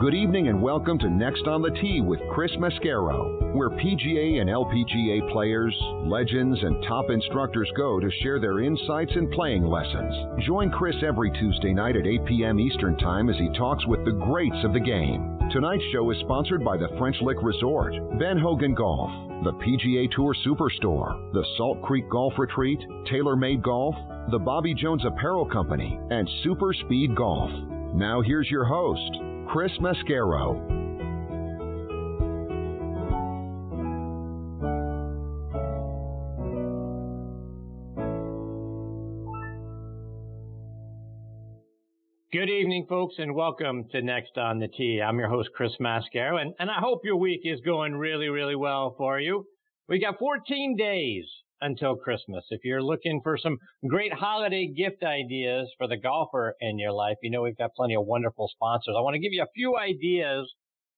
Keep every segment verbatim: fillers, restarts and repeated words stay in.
Good evening and welcome to Next on the Tee with Chris Mascaro, where P G A and L P G A players, legends, and top instructors go to share their insights and playing lessons. Join Chris every Tuesday night at eight p.m. Eastern Time as he talks with the greats of the game. Tonight's show is sponsored by the French Lick Resort, Ben Hogan Golf, the P G A Tour Superstore, the Salt Creek Golf Retreat, TaylorMade Golf, the Bobby Jones Apparel Company, and Super Speed Golf. Now here's your host, Chris Mascaro. Good evening, folks, and welcome to Next on the Tee. I'm your host, Chris Mascaro, and, and I hope your week is going really, really well for you. We got fourteen days until Christmas. If you're looking for some great holiday gift ideas for the golfer in your life, you know we've got plenty of wonderful sponsors. I want to give you a few ideas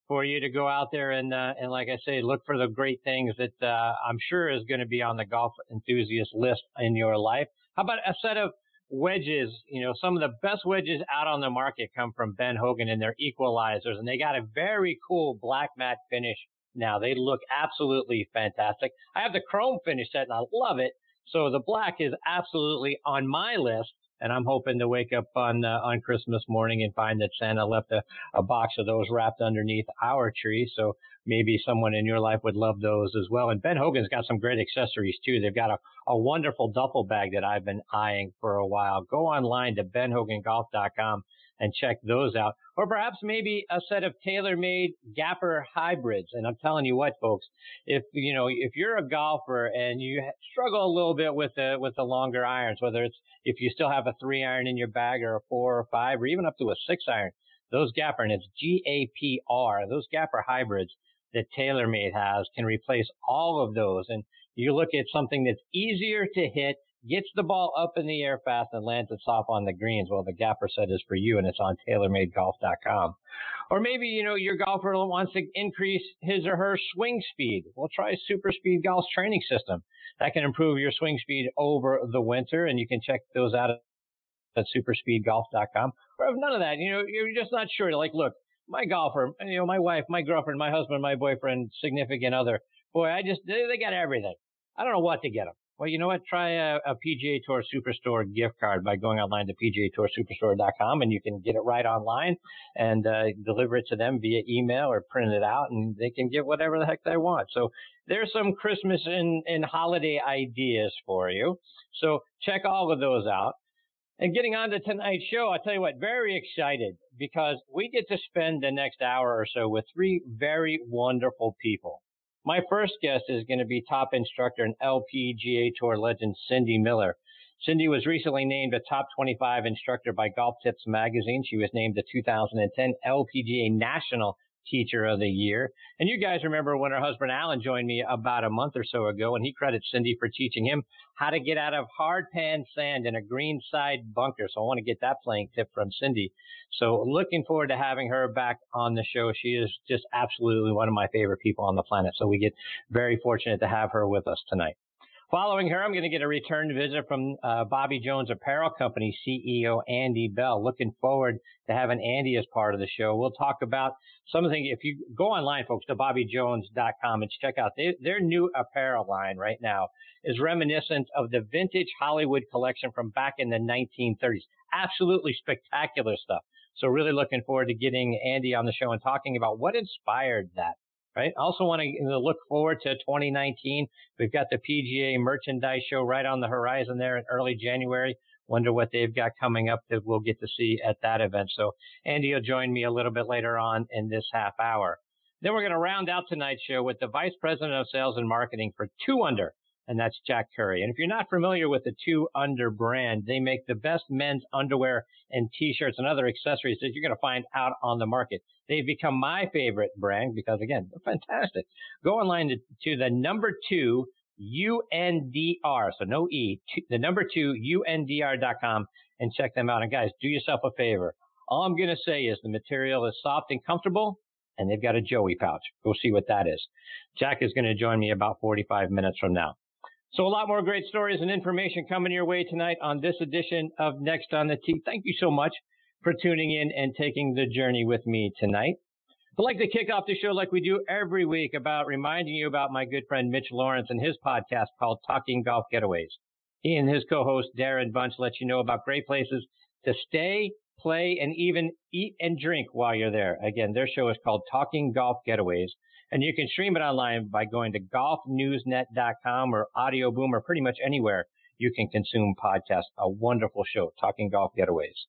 for you to go out there and, uh, and like I say, look for the great things that uh, I'm sure is going to be on the golf enthusiast list in your life. How about a set of wedges? You know, some of the best wedges out on the market come from Ben Hogan and their equalizers, and they got a very cool black matte finish. Now, they look absolutely fantastic. I have the chrome finish set, and I love it. So the black is absolutely on my list, and I'm hoping to wake up on uh, on Christmas morning and find that Santa left a, a box of those wrapped underneath our tree. So maybe someone in your life would love those as well. And Ben Hogan's got some great accessories, too. They've got a, a wonderful duffel bag that I've been eyeing for a while. Go online to Ben Hogan Golf dot com and check those out. Or perhaps maybe a set of tailor-made gapper hybrids. And I'm telling you what, folks, if you know if you're a golfer and you struggle a little bit with the with the longer irons, whether it's if you still have a three iron in your bag or a four or five or even up to a six iron, those gapper, and it's G A P R, those gapper hybrids that TaylorMade has can replace all of those. And you look at something that's easier to hit, gets the ball up in the air fast, and lands it soft on the greens. Well, the gapper set is for you, and it's on Tailor Made Golf dot com. Or maybe, you know, your golfer wants to increase his or her swing speed. Well, try Super Speed Golf's training system. That can improve your swing speed over the winter, and you can check those out at Super Speed Golf dot com. Or if none of that, you know, you're just not sure. Like, look, my golfer, you know, my wife, my girlfriend, my husband, my boyfriend, significant other, boy, I just, they, they got everything. I don't know what to get them. Well, you know what? Try a, a P G A Tour Superstore gift card by going online to P G A Tour Superstore dot com, and you can get it right online and uh, deliver it to them via email or print it out, and they can get whatever the heck they want. So there's some Christmas and, and holiday ideas for you. So check all of those out. And getting on to tonight's show, I'll tell you what, very excited because we get to spend the next hour or so with three very wonderful people. My first guest is going to be top instructor and L P G A Tour legend Cindy Miller. Cindy was recently named a top twenty-five instructor by Golf Tips Magazine. She was named the two thousand ten L P G A National Teacher of the Year. And you guys remember when her husband Alan joined me about a month or so ago, and he credits Cindy for teaching him how to get out of hard pan sand in a green side bunker. So I want to get that playing tip from Cindy. So looking forward to having her back on the show. She is just absolutely one of my favorite people on the planet. So we get very fortunate to have her with us tonight. Following her, I'm going to get a return visit from uh, Bobby Jones Apparel Company C E O Andy Bell. Looking forward to having Andy as part of the show. We'll talk about something. If you go online, folks, to bobby jones dot com and check out they, their new apparel line right now is reminiscent of the vintage Hollywood collection from back in the nineteen thirties. Absolutely spectacular stuff. So really looking forward to getting Andy on the show and talking about what inspired that, right? Also want to look forward to twenty nineteen. We've got the P G A merchandise show right on the horizon there in early January. Wonder what they've got coming up that we'll get to see at that event. So Andy will join me a little bit later on in this half hour. Then we're going to round out tonight's show with the Vice President of Sales and Marketing for two under, and that's Jack Curry. And if you're not familiar with the two under brand, they make the best men's underwear and T-shirts and other accessories that you're going to find out on the market. They've become my favorite brand because, again, they're fantastic. Go online to, to the number two, U N D R, so no E, two, the number two, U N D R dot com, and check them out. And, guys, do yourself a favor. All I'm going to say is the material is soft and comfortable, and they've got a Joey pouch. Go see what that is. Jack is going to join me about forty-five minutes from now. So a lot more great stories and information coming your way tonight on this edition of Next on the Tee. Thank you so much for tuning in and taking the journey with me tonight. I'd like to kick off the show like we do every week about reminding you about my good friend Mitch Lawrence and his podcast called Talking Golf Getaways. He and his co-host Darren Bunch let you know about great places to stay, play, and even eat and drink while you're there. Again, their show is called Talking Golf Getaways, and you can stream it online by going to golf news net dot com or Audio Boom or pretty much anywhere you can consume podcasts. A wonderful show, Talking Golf Getaways.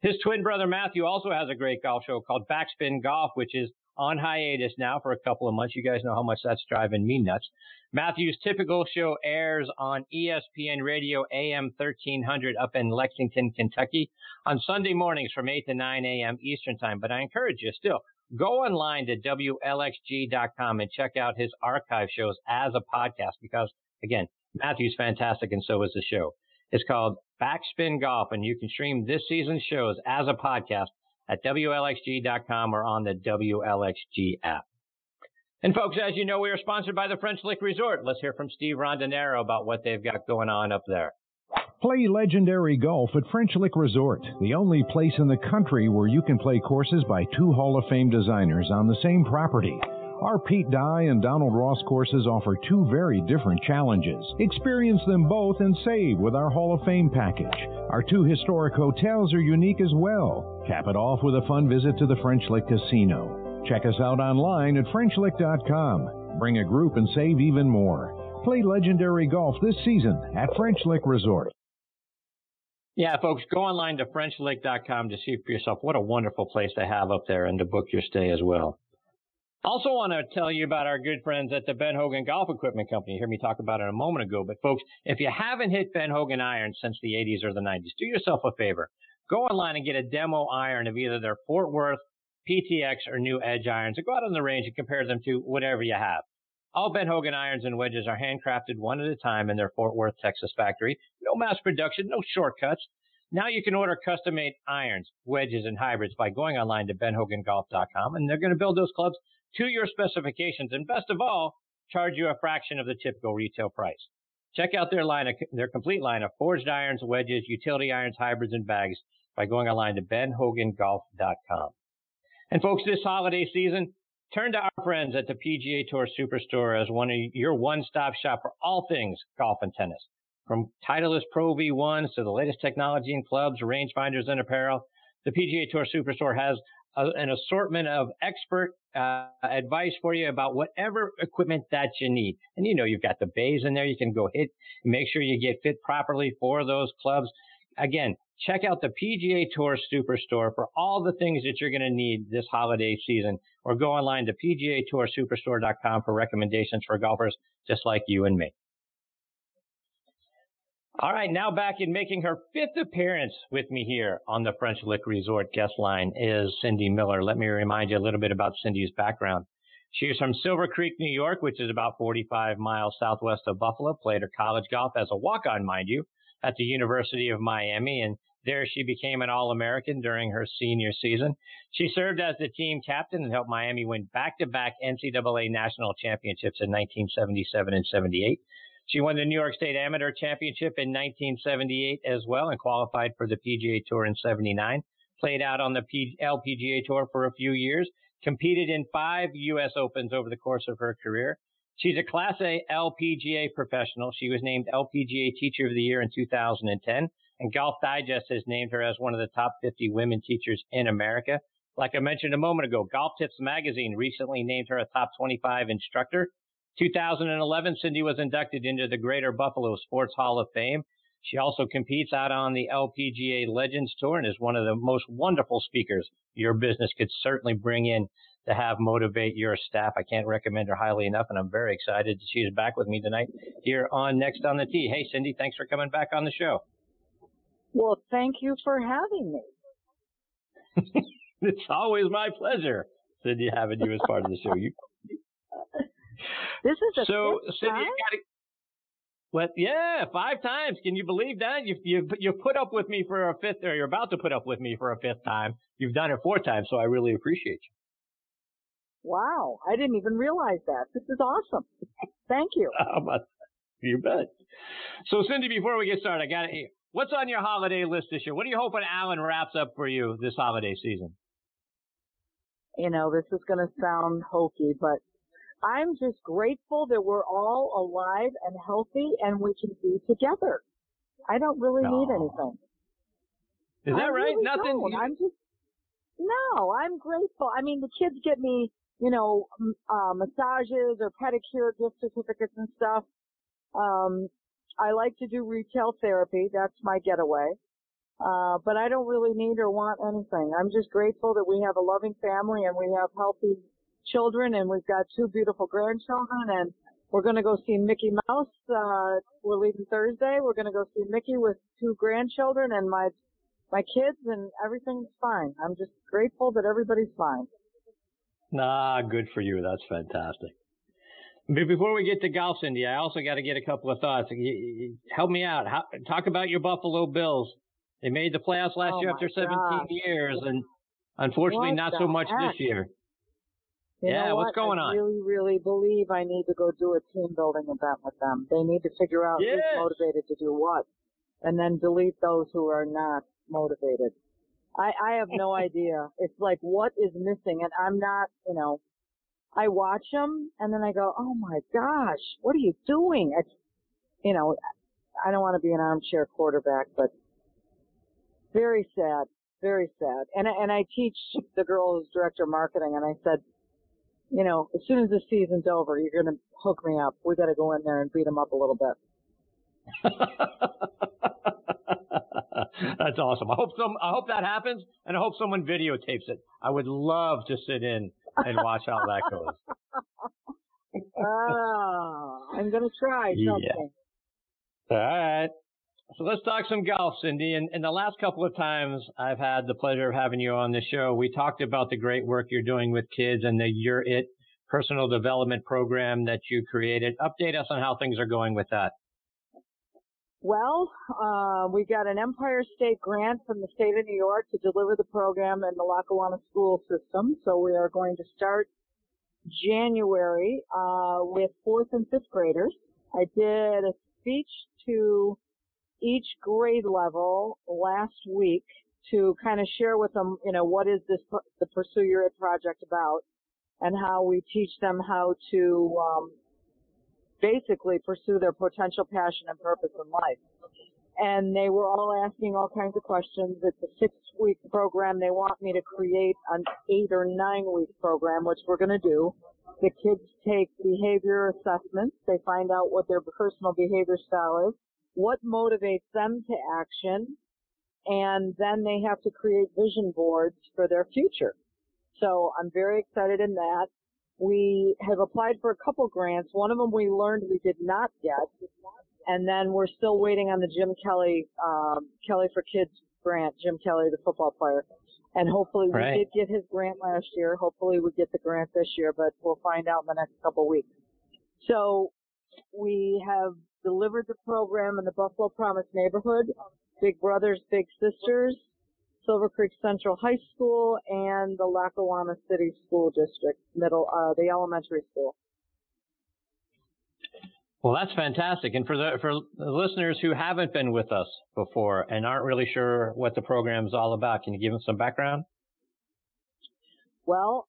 His twin brother Matthew also has a great golf show called Backspin Golf, which is on hiatus now for a couple of months. You guys know how much that's driving me nuts. Matthew's typical show airs on E S P N Radio A M thirteen hundred up in Lexington, Kentucky on Sunday mornings from eight to nine a.m. Eastern Time. But I encourage you still, go online to W L X G dot com and check out his archive shows as a podcast because, again, Matthew's fantastic and so is the show. It's called Backspin Golf, and you can stream this season's shows as a podcast at W L X G dot com or on the W L X G app. And folks, as you know, we are sponsored by the French Lick Resort. Let's hear from Steve Rondinero about what they've got going on up there. Play legendary golf at French Lick Resort, the only place in the country where you can play courses by two Hall of Fame designers on the same property. Our Pete Dye and Donald Ross courses offer two very different challenges. Experience them both and save with our Hall of Fame package. Our two historic hotels are unique as well. Cap it off with a fun visit to the French Lick Casino. Check us out online at French Lick dot com. Bring a group and save even more. Play legendary golf this season at French Lick Resort. Yeah, folks, go online to French Lick dot com to see for yourself what a wonderful place to have up there and to book your stay as well. Also want to tell you about our good friends at the Ben Hogan Golf Equipment Company. You heard me talk about it a moment ago, but folks, if you haven't hit Ben Hogan irons since the eighties or the nineties, do yourself a favor. Go online and get a demo iron of either their Fort Worth, P T X, or new Edge irons, and go out on the range and compare them to whatever you have. All Ben Hogan irons and wedges are handcrafted one at a time in their Fort Worth, Texas factory. No mass production, no shortcuts. Now you can order custom-made irons, wedges, and hybrids by going online to Ben Hogan Golf dot com, and they're going to build those clubs to your specifications, and best of all, charge you a fraction of the typical retail price. Check out their line, of, their complete line of forged irons, wedges, utility irons, hybrids, and bags by going online to Ben Hogan Golf dot com. And folks, this holiday season, turn to our friends at the P G A Tour Superstore as one of your one-stop shop for all things golf and tennis. From Titleist Pro V ones to the latest technology in clubs, rangefinders, and apparel, the P G A Tour Superstore has a, an assortment of expert uh, advice for you about whatever equipment that you need. And you know, you've got the bays in there. You can go hit, make sure you get fit properly for those clubs. Again, check out the P G A Tour Superstore for all the things that you're going to need this holiday season, or go online to P G A Tour Superstore dot com for recommendations for golfers just like you and me. All right, now back in making her fifth appearance with me here on the French Lick Resort guest line is Cindy Miller. Let me remind you a little bit about Cindy's background. She is from Silver Creek, New York, which is about forty-five miles southwest of Buffalo. Played her college golf as a walk-on, mind you, at the University of Miami, and there she became an All-American during her senior season. She served as the team captain and helped Miami win back-to-back N C double A national championships in nineteen seventy-seven and seventy-eight. She won the New York State Amateur Championship in nineteen seventy-eight as well and qualified for the P G A Tour in seventy-nine, played out on the L P G A Tour for a few years, competed in five U S Opens over the course of her career. She's a Class A L P G A professional. She was named L P G A Teacher of the Year in two thousand ten and Golf Digest has named her as one of the top fifty women teachers in America. Like I mentioned a moment ago, Golf Tips Magazine recently named her a top twenty-five instructor. two thousand eleven, Cindy was inducted into the Greater Buffalo Sports Hall of Fame. She also competes out on the L P G A Legends Tour and is one of the most wonderful speakers your business could certainly bring in to have motivate your staff. I can't recommend her highly enough, and I'm very excited that she's back with me tonight here on Next on the Tee. Hey, Cindy, thanks for coming back on the show. Well, thank you for having me. It's always my pleasure, Cindy, having you as part of the show. You... This is a so Cindy's got to, what? Yeah, five times. Can you believe that? You you you put up with me for a fifth, or you're about to put up with me for a fifth time. You've done it four times, so I really appreciate you. Wow, I didn't even realize that. This is awesome. Thank you. Uh, you bet. So, Cindy, before we get started, I got to. What's on your holiday list this year? What are you hoping Alan wraps up for you this holiday season? You know, this is going to sound hokey, but I'm just grateful that we're all alive and healthy and we can be together. I don't really no. need anything. Is that I right? Really Nothing? Don't. I'm just, no, I'm grateful. I mean, the kids get me, you know, uh, massages or pedicure gift certificates and stuff. Um, I like to do retail therapy. That's my getaway. Uh, but I don't really need or want anything. I'm just grateful that we have a loving family and we have healthy children and we've got two beautiful grandchildren and we're going to go see Mickey Mouse. Uh, we're leaving Thursday. We're going to go see Mickey with two grandchildren and my, my kids and everything's fine. I'm just grateful that everybody's fine. Nah, good for you. That's fantastic. Before we get to golf, Cindy, I also got to get a couple of thoughts. Help me out. How, talk about your Buffalo Bills. They made the playoffs last oh year after seventeen gosh. years, and unfortunately what not so much heck? this year. You yeah, what? what's going on? I really, really believe I need to go do a team-building event with them. They need to figure out yes. who's motivated to do what, and then delete those who are not motivated. I, I have no idea. It's like, what is missing? And I'm not, you know, I watch them, and then I go, oh, my gosh, what are you doing? It's, you know, I don't want to be an armchair quarterback, but very sad, very sad. And I, and I teach the girls director of marketing, and I said, you know, as soon as the season's over, you're going to hook me up. We got to go in there and beat them up a little bit. That's awesome. I hope some. I hope that happens, and I hope someone videotapes it. I would love to sit in and watch how that goes. Oh, I'm going to try something. Yeah. All right. So let's talk some golf, Cindy. And, and the last couple of times I've had the pleasure of having you on the show, we talked about the great work you're doing with kids and the You're It personal development program that you created. Update us on how things are going with that. Well, uh, we got an Empire State grant from the state of New York to deliver the program in the Lackawanna school system. So we are going to start January uh, with fourth and fifth graders. I did a speech to each grade level last week to kind of share with them, you know, what is this, the Pursue Your It project about and how we teach them how to, um, basically pursue their potential, passion, and purpose in life. And they were all asking all kinds of questions. It's a six-week program. They want me to create an eight- or nine-week program, which we're going to do. The kids take behavior assessments. They find out what their personal behavior style is, what motivates them to action, and then they have to create vision boards for their future. So I'm very excited in that. We have applied for a couple grants. One of them we learned we did not get, and then we're still waiting on the Jim Kelly, um, Kelly for Kids grant, Jim Kelly, the football player. And hopefully we right. did get his grant last year. Hopefully we get the grant this year, but we'll find out in the next couple of weeks. So we have delivered the program in the Buffalo Promise neighborhood, Big Brothers, Big Sisters, Silver Creek Central High School, and the Lackawanna City School District, middle, uh, the elementary school. Well, that's fantastic. And for the for the listeners who haven't been with us before and aren't really sure what the program is all about, can you give them some background? Well,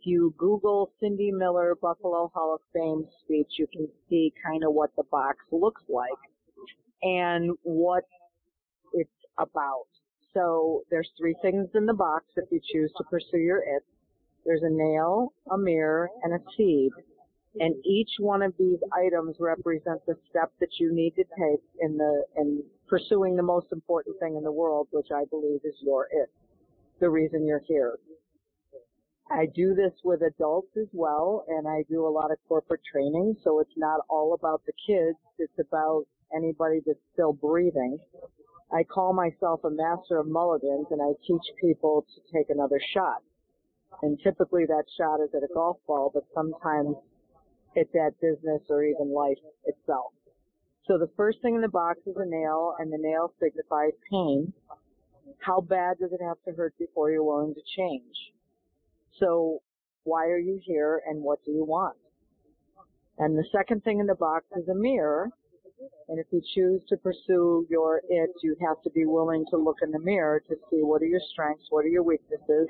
if you Google Cindy Miller Buffalo Hall of Fame speech, you can see kind of what the box looks like and what it's about. So there's three things in the box if you choose to pursue your it. There's a nail, a mirror, and a seed. And each one of these items represents a step that you need to take in the in pursuing the most important thing in the world, which I believe is your it, the reason you're here. I do this with adults as well, and I do a lot of corporate training, so it's not all about the kids. It's about anybody that's still breathing. I call myself a master of mulligans, and I teach people to take another shot. And typically that shot is at a golf ball, but sometimes it's at business or even life itself. So the first thing in the box is a nail, and the nail signifies pain. How bad does it have to hurt before you're willing to change? So why are you here, and what do you want? And the second thing in the box is a mirror. And if you choose to pursue your it, you have to be willing to look in the mirror to see what are your strengths, what are your weaknesses,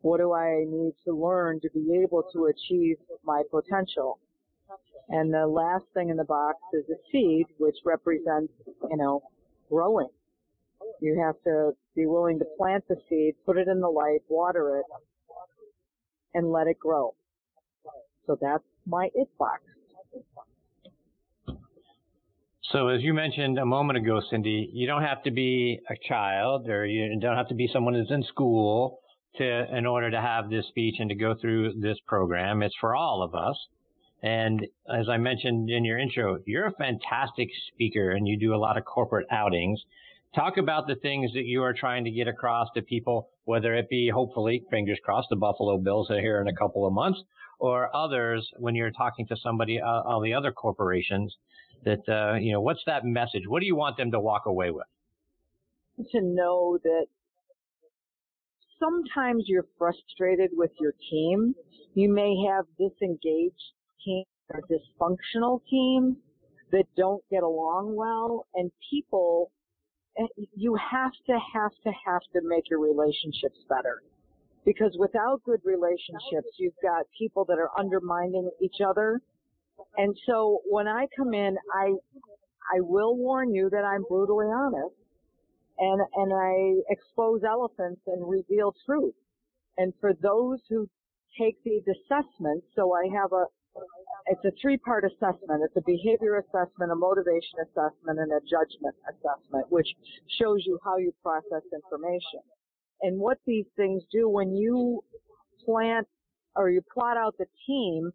what do I need to learn to be able to achieve my potential. And the last thing in the box is a seed, which represents, you know, growing. You have to be willing to plant the seed, put it in the light, water it, and let it grow. So that's my it box. So as you mentioned a moment ago, Cindy, you don't have to be a child, or you don't have to be someone who's in school to in order to have this speech and to go through this program. It's for all of us. And as I mentioned in your intro, you're a fantastic speaker and you do a lot of corporate outings. Talk about the things that you are trying to get across to people, whether it be, hopefully, fingers crossed, the Buffalo Bills are here in a couple of months, or others when you're talking to somebody, uh, all the other corporations. That, uh, you know, what's that message? What do you want them to walk away with? To know that sometimes you're frustrated with your team. You may have disengaged teams or dysfunctional teams that don't get along well. And people, you have to, have to, have to make your relationships better. Because without good relationships, you've got people that are undermining each other. And so when I come in, I I will warn you that I'm brutally honest, and and I expose elephants and reveal truth. And for those who take these assessments, so I have a, it's a three-part assessment. It's a behavior assessment, a motivation assessment, and a judgment assessment, which shows you how you process information. And what these things do when you plant or you plot out the team,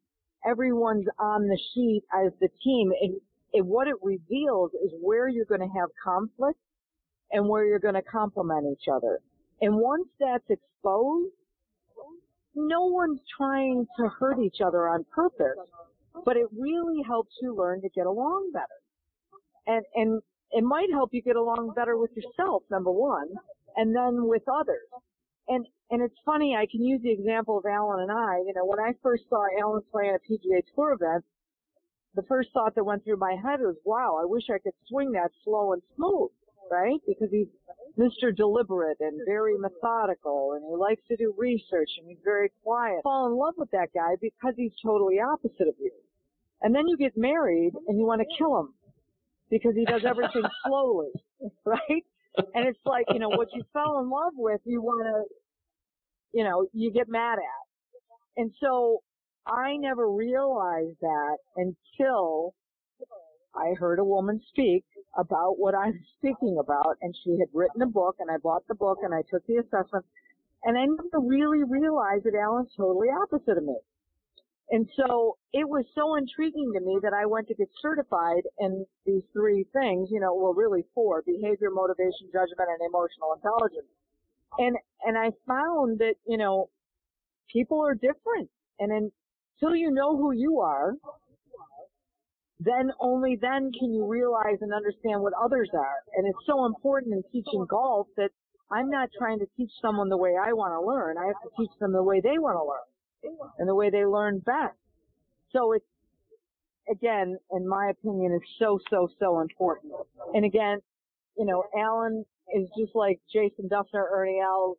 everyone's on the sheet as the team, and, and what it reveals is where you're going to have conflict and where you're going to complement each other. And once that's exposed, no one's trying to hurt each other on purpose, but it really helps you learn to get along better. And, and it might help you get along better with yourself, number one, and then with others. And, and it's funny, I can use the example of Alan and I. You know, when I first saw Alan play at a P G A Tour event, the first thought that went through my head was, wow, I wish I could swing that slow and smooth, right? Because he's Mister Deliberate and very methodical, and he likes to do research, and he's very quiet. I fall in love with that guy because he's totally opposite of you. And then you get married, and you want to kill him because he does everything slowly, right? And it's like, you know, what you fell in love with, you want to, you know, you get mad at. And so I never realized that until I heard a woman speak about what I'm speaking about. And she had written a book, and I bought the book, and I took the assessment. And I never really realized that Alan's totally opposite of me. And so it was so intriguing to me that I went to get certified in these three things, you know, well, really four: behavior, motivation, judgment, and emotional intelligence. And, and I found that, you know, people are different. And until you know who you are, then only then can you realize and understand what others are. And it's so important in teaching golf that I'm not trying to teach someone the way I want to learn. I have to teach them the way they want to learn, and the way they learn best. So it's, again, in my opinion, is so, so, so important. And again, you know, Alan is just like Jason Duffner, Ernie Els,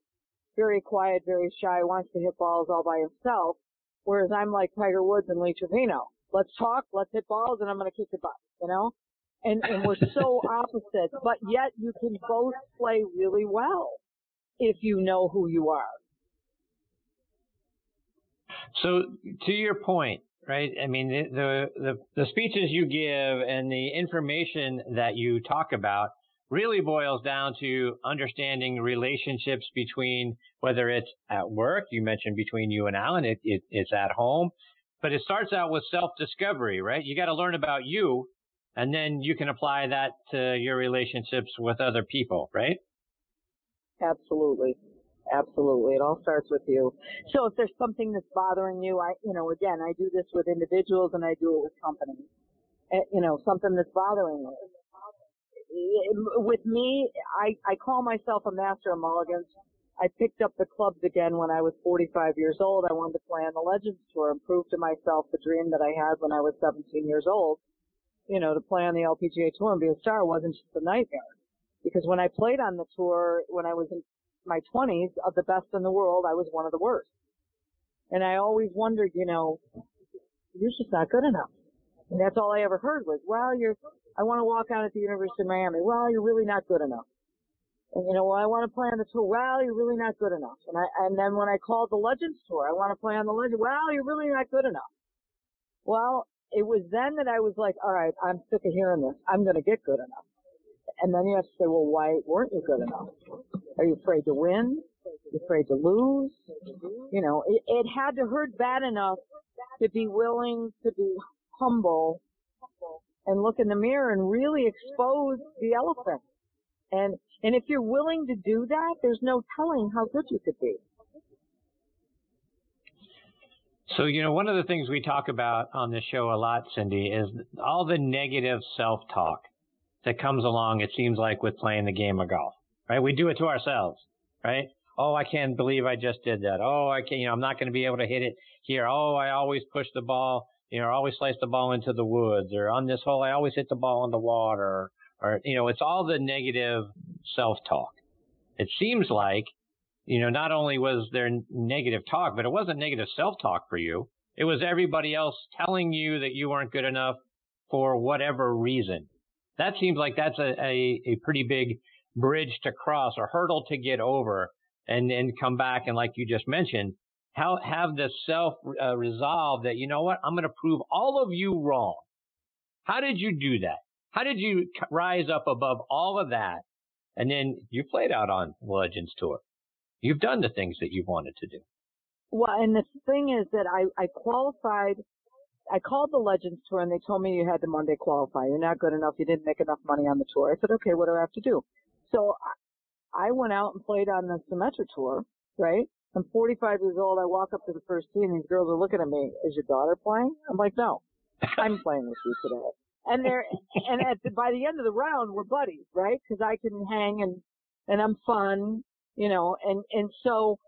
very quiet, very shy, wants to hit balls all by himself, whereas I'm like Tiger Woods and Lee Trevino. Let's talk, let's hit balls, and I'm going to kick your butt, you know? and, and we're so opposite, but yet you can both play really well if you know who you are. So to your point, right? I mean, the, the, the speeches you give and the information that you talk about really boils down to understanding relationships between, whether it's at work, you mentioned between you and Alan, it, it, it's at home, but it starts out with self-discovery, right? You got to learn about you, and then you can apply that to your relationships with other people, right? Absolutely. Absolutely. It all starts with you. So if there's something that's bothering you, I, you know, again, I do this with individuals and I do it with companies. Uh, you know, something that's bothering me. With me, I, I call myself a master of mulligans. I picked up the clubs again when I was forty-five years old. I wanted to play on the Legends Tour and prove to myself the dream that I had when I was seventeen years old. You know, to play on the L P G A Tour and be a star wasn't just a nightmare. Because when I played on the tour, when I was in my twenties, of the best in the world, I was one of the worst. And I always wondered, you know, you're just not good enough. And that's all I ever heard was, well, you're, I want to walk out at the University of Miami. Well, you're really not good enough. And, you know, well, I want to play on the tour. Well, you're really not good enough. And I, and then when I called the Legends Tour, I want to play on the Legends. Well, you're really not good enough. Well, it was then that I was like, all right, I'm sick of hearing this. I'm going to get good enough. And then you have to say, well, why weren't you good enough? Are you afraid to win? Are you afraid to lose? You know, it, it had to hurt bad enough to be willing to be humble and look in the mirror and really expose the elephant. And and if you're willing to do that, there's no telling how good you could be. So, you know, one of the things we talk about on this show a lot, Cindy, is all the negative self-talk that comes along, it seems like, with playing the game of golf, right? We do it to ourselves, right? Oh, I can't believe I just did that. Oh, I can't, you know, I'm not going to be able to hit it here. Oh, I always push the ball, you know, I always slice the ball into the woods, or on this hole, I always hit the ball in the water, or, you know, it's all the negative self-talk. It seems like, you know, not only was there negative talk, but it wasn't negative self-talk for you. It was everybody else telling you that you weren't good enough for whatever reason. That seems like that's a, a, a pretty big bridge to cross, or hurdle to get over, and then come back. And like you just mentioned, how, have the self uh, resolve that, you know what, I'm going to prove all of you wrong. How did you do that? How did you rise up above all of that? And then you played out on the Legends Tour. You've done the things that you wanted to do. Well, and the thing is that I, I qualified. I called the Legends Tour and they told me you had to Monday qualify. You're not good enough. You didn't make enough money on the tour. I said, okay, what do I have to do? So I went out and played on the Symetra Tour, right? I'm forty-five years old. I walk up to the first tee and these girls are looking at me. Is your daughter playing? I'm like, no, I'm playing with you today. And they're, and at the, by the end of the round, we're buddies, right? Cause I can hang and, and I'm fun, you know, and, and so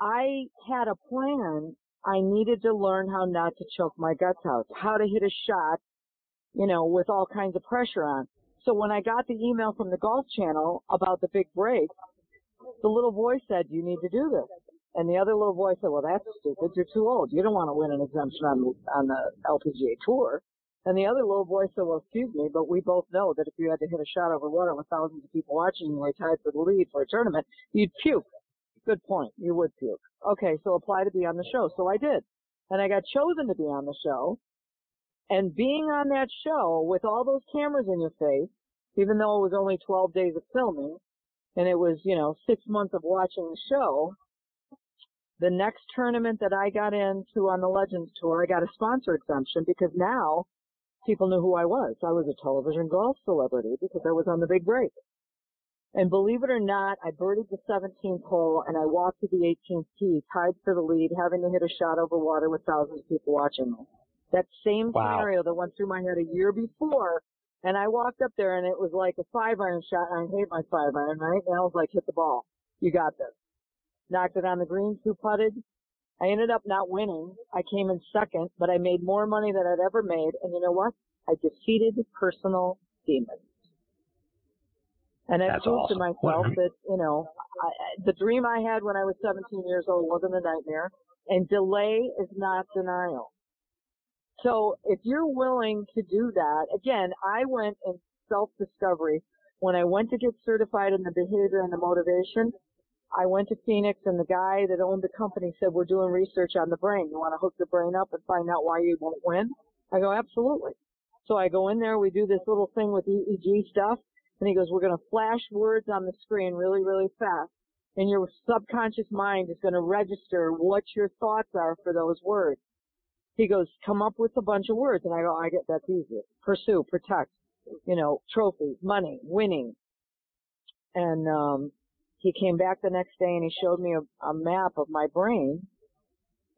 I had a plan. I needed to learn how not to choke my guts out, how to hit a shot, you know, with all kinds of pressure on. So when I got the email from the Golf Channel about the big break, the little boy said, you need to do this. And the other little boy said, well, that's stupid. You're too old. You don't want to win an exemption on, on the L P G A Tour. And the other little boy said, well, excuse me, but we both know that if you had to hit a shot over water with thousands of people watching and you were tied for the lead for a tournament, you'd puke. Good point. You would puke. Okay, so apply to be on the show. So I did. And I got chosen to be on the show. And being on that show with all those cameras in your face, even though it was only twelve days of filming, and it was, you know, six months of watching the show, the next tournament that I got into on the Legends Tour, I got a sponsor exemption because now people knew who I was. I was a television golf celebrity because I was on the big break. And believe it or not, I birdied the seventeenth hole and I walked to the eighteenth tee, tied for the lead, having to hit a shot over water with thousands of people watching me. That same wow. scenario that went through my head a year before, and I walked up there and it was like a five iron shot, and I hate my five iron, right? And I was like, hit the ball. You got this. Knocked it on the green, two putted. I ended up not winning. I came in second, but I made more money than I'd ever made. And you know what? I defeated personal demons. And I That's proved awesome. to myself that, you know, I, the dream I had when I was seventeen years old wasn't a nightmare. And delay is not denial. So if you're willing to do that, again, I went and self-discovery. When I went to get certified in the behavior and the motivation, I went to Phoenix, and the guy that owned the company said, we're doing research on the brain. You want to hook the brain up and find out why you won't win? I go, absolutely. So I go in there, we do this little thing with E E G stuff, and he goes, we're going to flash words on the screen really, really fast, and your subconscious mind is going to register what your thoughts are for those words. He goes, come up with a bunch of words. And I go, I get that's easy. Pursue, protect, you know, trophy, money, winning. And um he came back the next day and he showed me a, a map of my brain.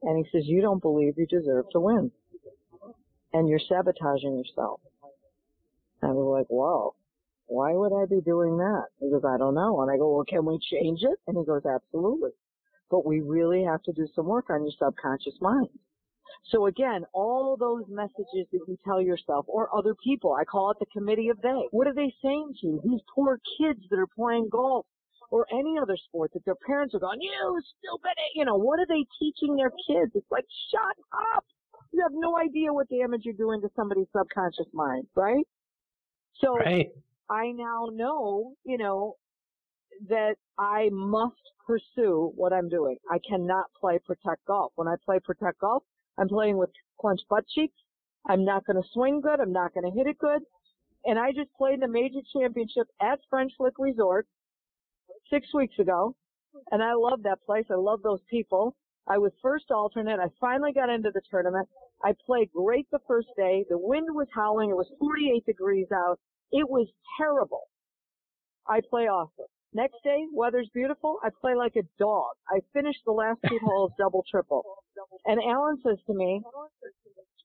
And he says, you don't believe you deserve to win. And you're sabotaging yourself. And I was like, whoa, why would I be doing that? He goes, I don't know. And I go, well, can we change it? And he goes, absolutely. But we really have to do some work on your subconscious mind. So again, all those messages that you tell yourself or other people, I call it the committee of they. What are they saying to you? These poor kids that are playing golf or any other sport that their parents are going, you stupid, you know, what are they teaching their kids? It's like, shut up. You have no idea what damage you're doing to somebody's subconscious mind, right? So right. I now know, you know, that I must pursue what I'm doing. I cannot play protect golf. When I play protect golf, I'm playing with clenched butt cheeks. I'm not going to swing good. I'm not going to hit it good. And I just played in a major championship at French Lick Resort six weeks ago. And I love that place. I love those people. I was first alternate. I finally got into the tournament. I played great the first day. The wind was howling. It was forty-eight degrees out. It was terrible. I play awesome. Next day, weather's beautiful. I play like a dog. I finished the last two holes double, triple. And Alan says to me,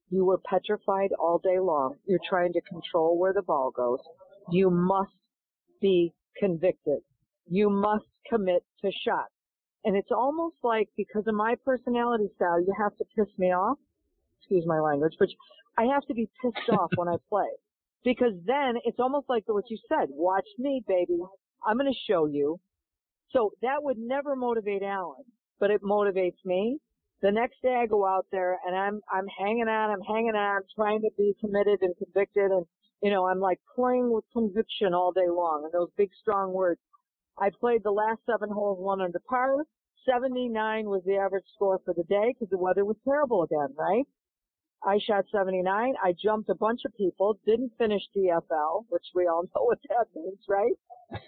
you were petrified all day long. You're trying to control where the ball goes. You must be convicted. You must commit to shots. And it's almost like, because of my personality style, you have to piss me off. Excuse my language, but I have to be pissed off when I play. Because then it's almost like what you said. Watch me, baby. I'm going to show you. So that would never motivate Alan, but it motivates me. The next day I go out there and I'm, I'm hanging on, I'm hanging on, I'm trying to be committed and convicted. And, you know, I'm like playing with conviction all day long and those big, strong words. I played the last seven holes, one under par. seventy-nine was the average score for the day because the weather was terrible again, right? I shot seventy-nine. I jumped a bunch of people, didn't finish D F L, which we all know what that means, right?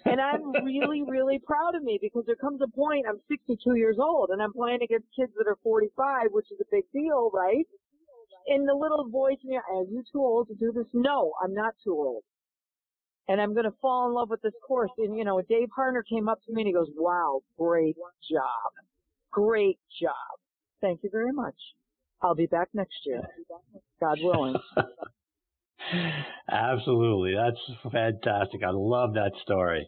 And I'm really, really proud of me because there comes a point, I'm sixty-two years old, and I'm playing against kids that are forty-five, which is a big deal, right? And the little voice in me, are you too old to do this? No, I'm not too old. And I'm going to fall in love with this course. And, you know, Dave Harner came up to me and he goes, wow, great job. Great job. Thank you very much. I'll be back next year, God willing. Absolutely. That's fantastic. I love that story.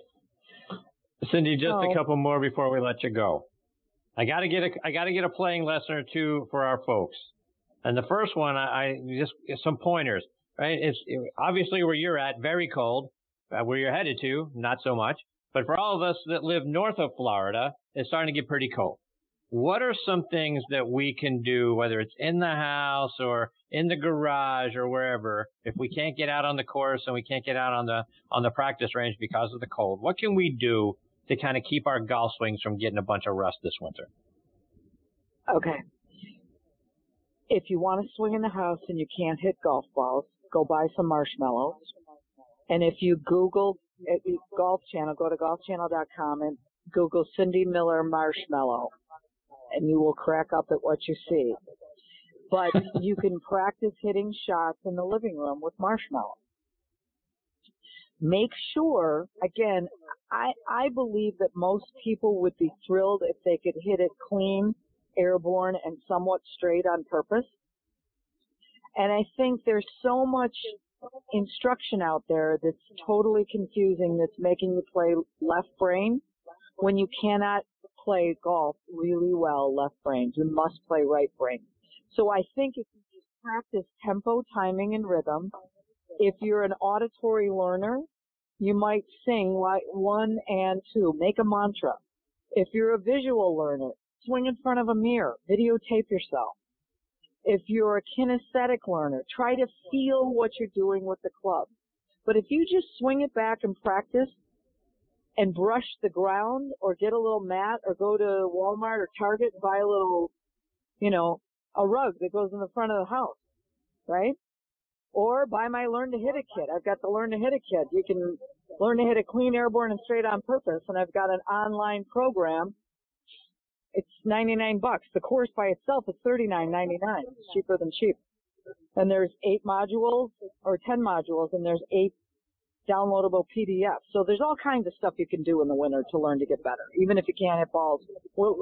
Cindy, just oh. a couple more before we let you go. I got to get a, I got to get a playing lesson or two for our folks. And the first one, I, I just some pointers, right? It's it, obviously where you're at, very cold, uh, where you're headed to, not so much. But for all of us that live north of Florida, it's starting to get pretty cold. What are some things that we can do, whether it's in the house or in the garage or wherever, if we can't get out on the course and we can't get out on the on the practice range because of the cold? What can we do to kind of keep our golf swings from getting a bunch of rust this winter? Okay. If you want to swing in the house and you can't hit golf balls, go buy some marshmallows. And if you Google Golf Channel, go to golf channel dot com and Google Cindy Miller marshmallow. And you will crack up at what you see. But you can practice hitting shots in the living room with marshmallows. Make sure, again, I, I believe that most people would be thrilled if they could hit it clean, airborne, and somewhat straight on purpose. And I think there's so much instruction out there that's totally confusing, that's making you play left brain when you cannot play golf really well left brain. You must play right brain. So I think if you just practice tempo, timing, and rhythm, if you're an auditory learner, you might sing like one and two. Make a mantra. If you're a visual learner, swing in front of a mirror. Videotape yourself. If you're a kinesthetic learner, try to feel what you're doing with the club. But if you just swing it back and practice and brush the ground or get a little mat or go to Walmart or Target and buy a little, you know, a rug that goes in the front of the house, right? Or buy my Learn to Hit It kit. I've got the Learn to Hit It kit. You can learn to hit a clean, airborne, and straight on purpose. And I've got an online program. It's ninety-nine bucks. The course by itself is thirty-nine ninety-nine. It's cheaper than cheap. And there's eight modules or ten modules, and there's eight downloadable P D Fs. So there's all kinds of stuff you can do in the winter to learn to get better, even if you can't hit balls. We're,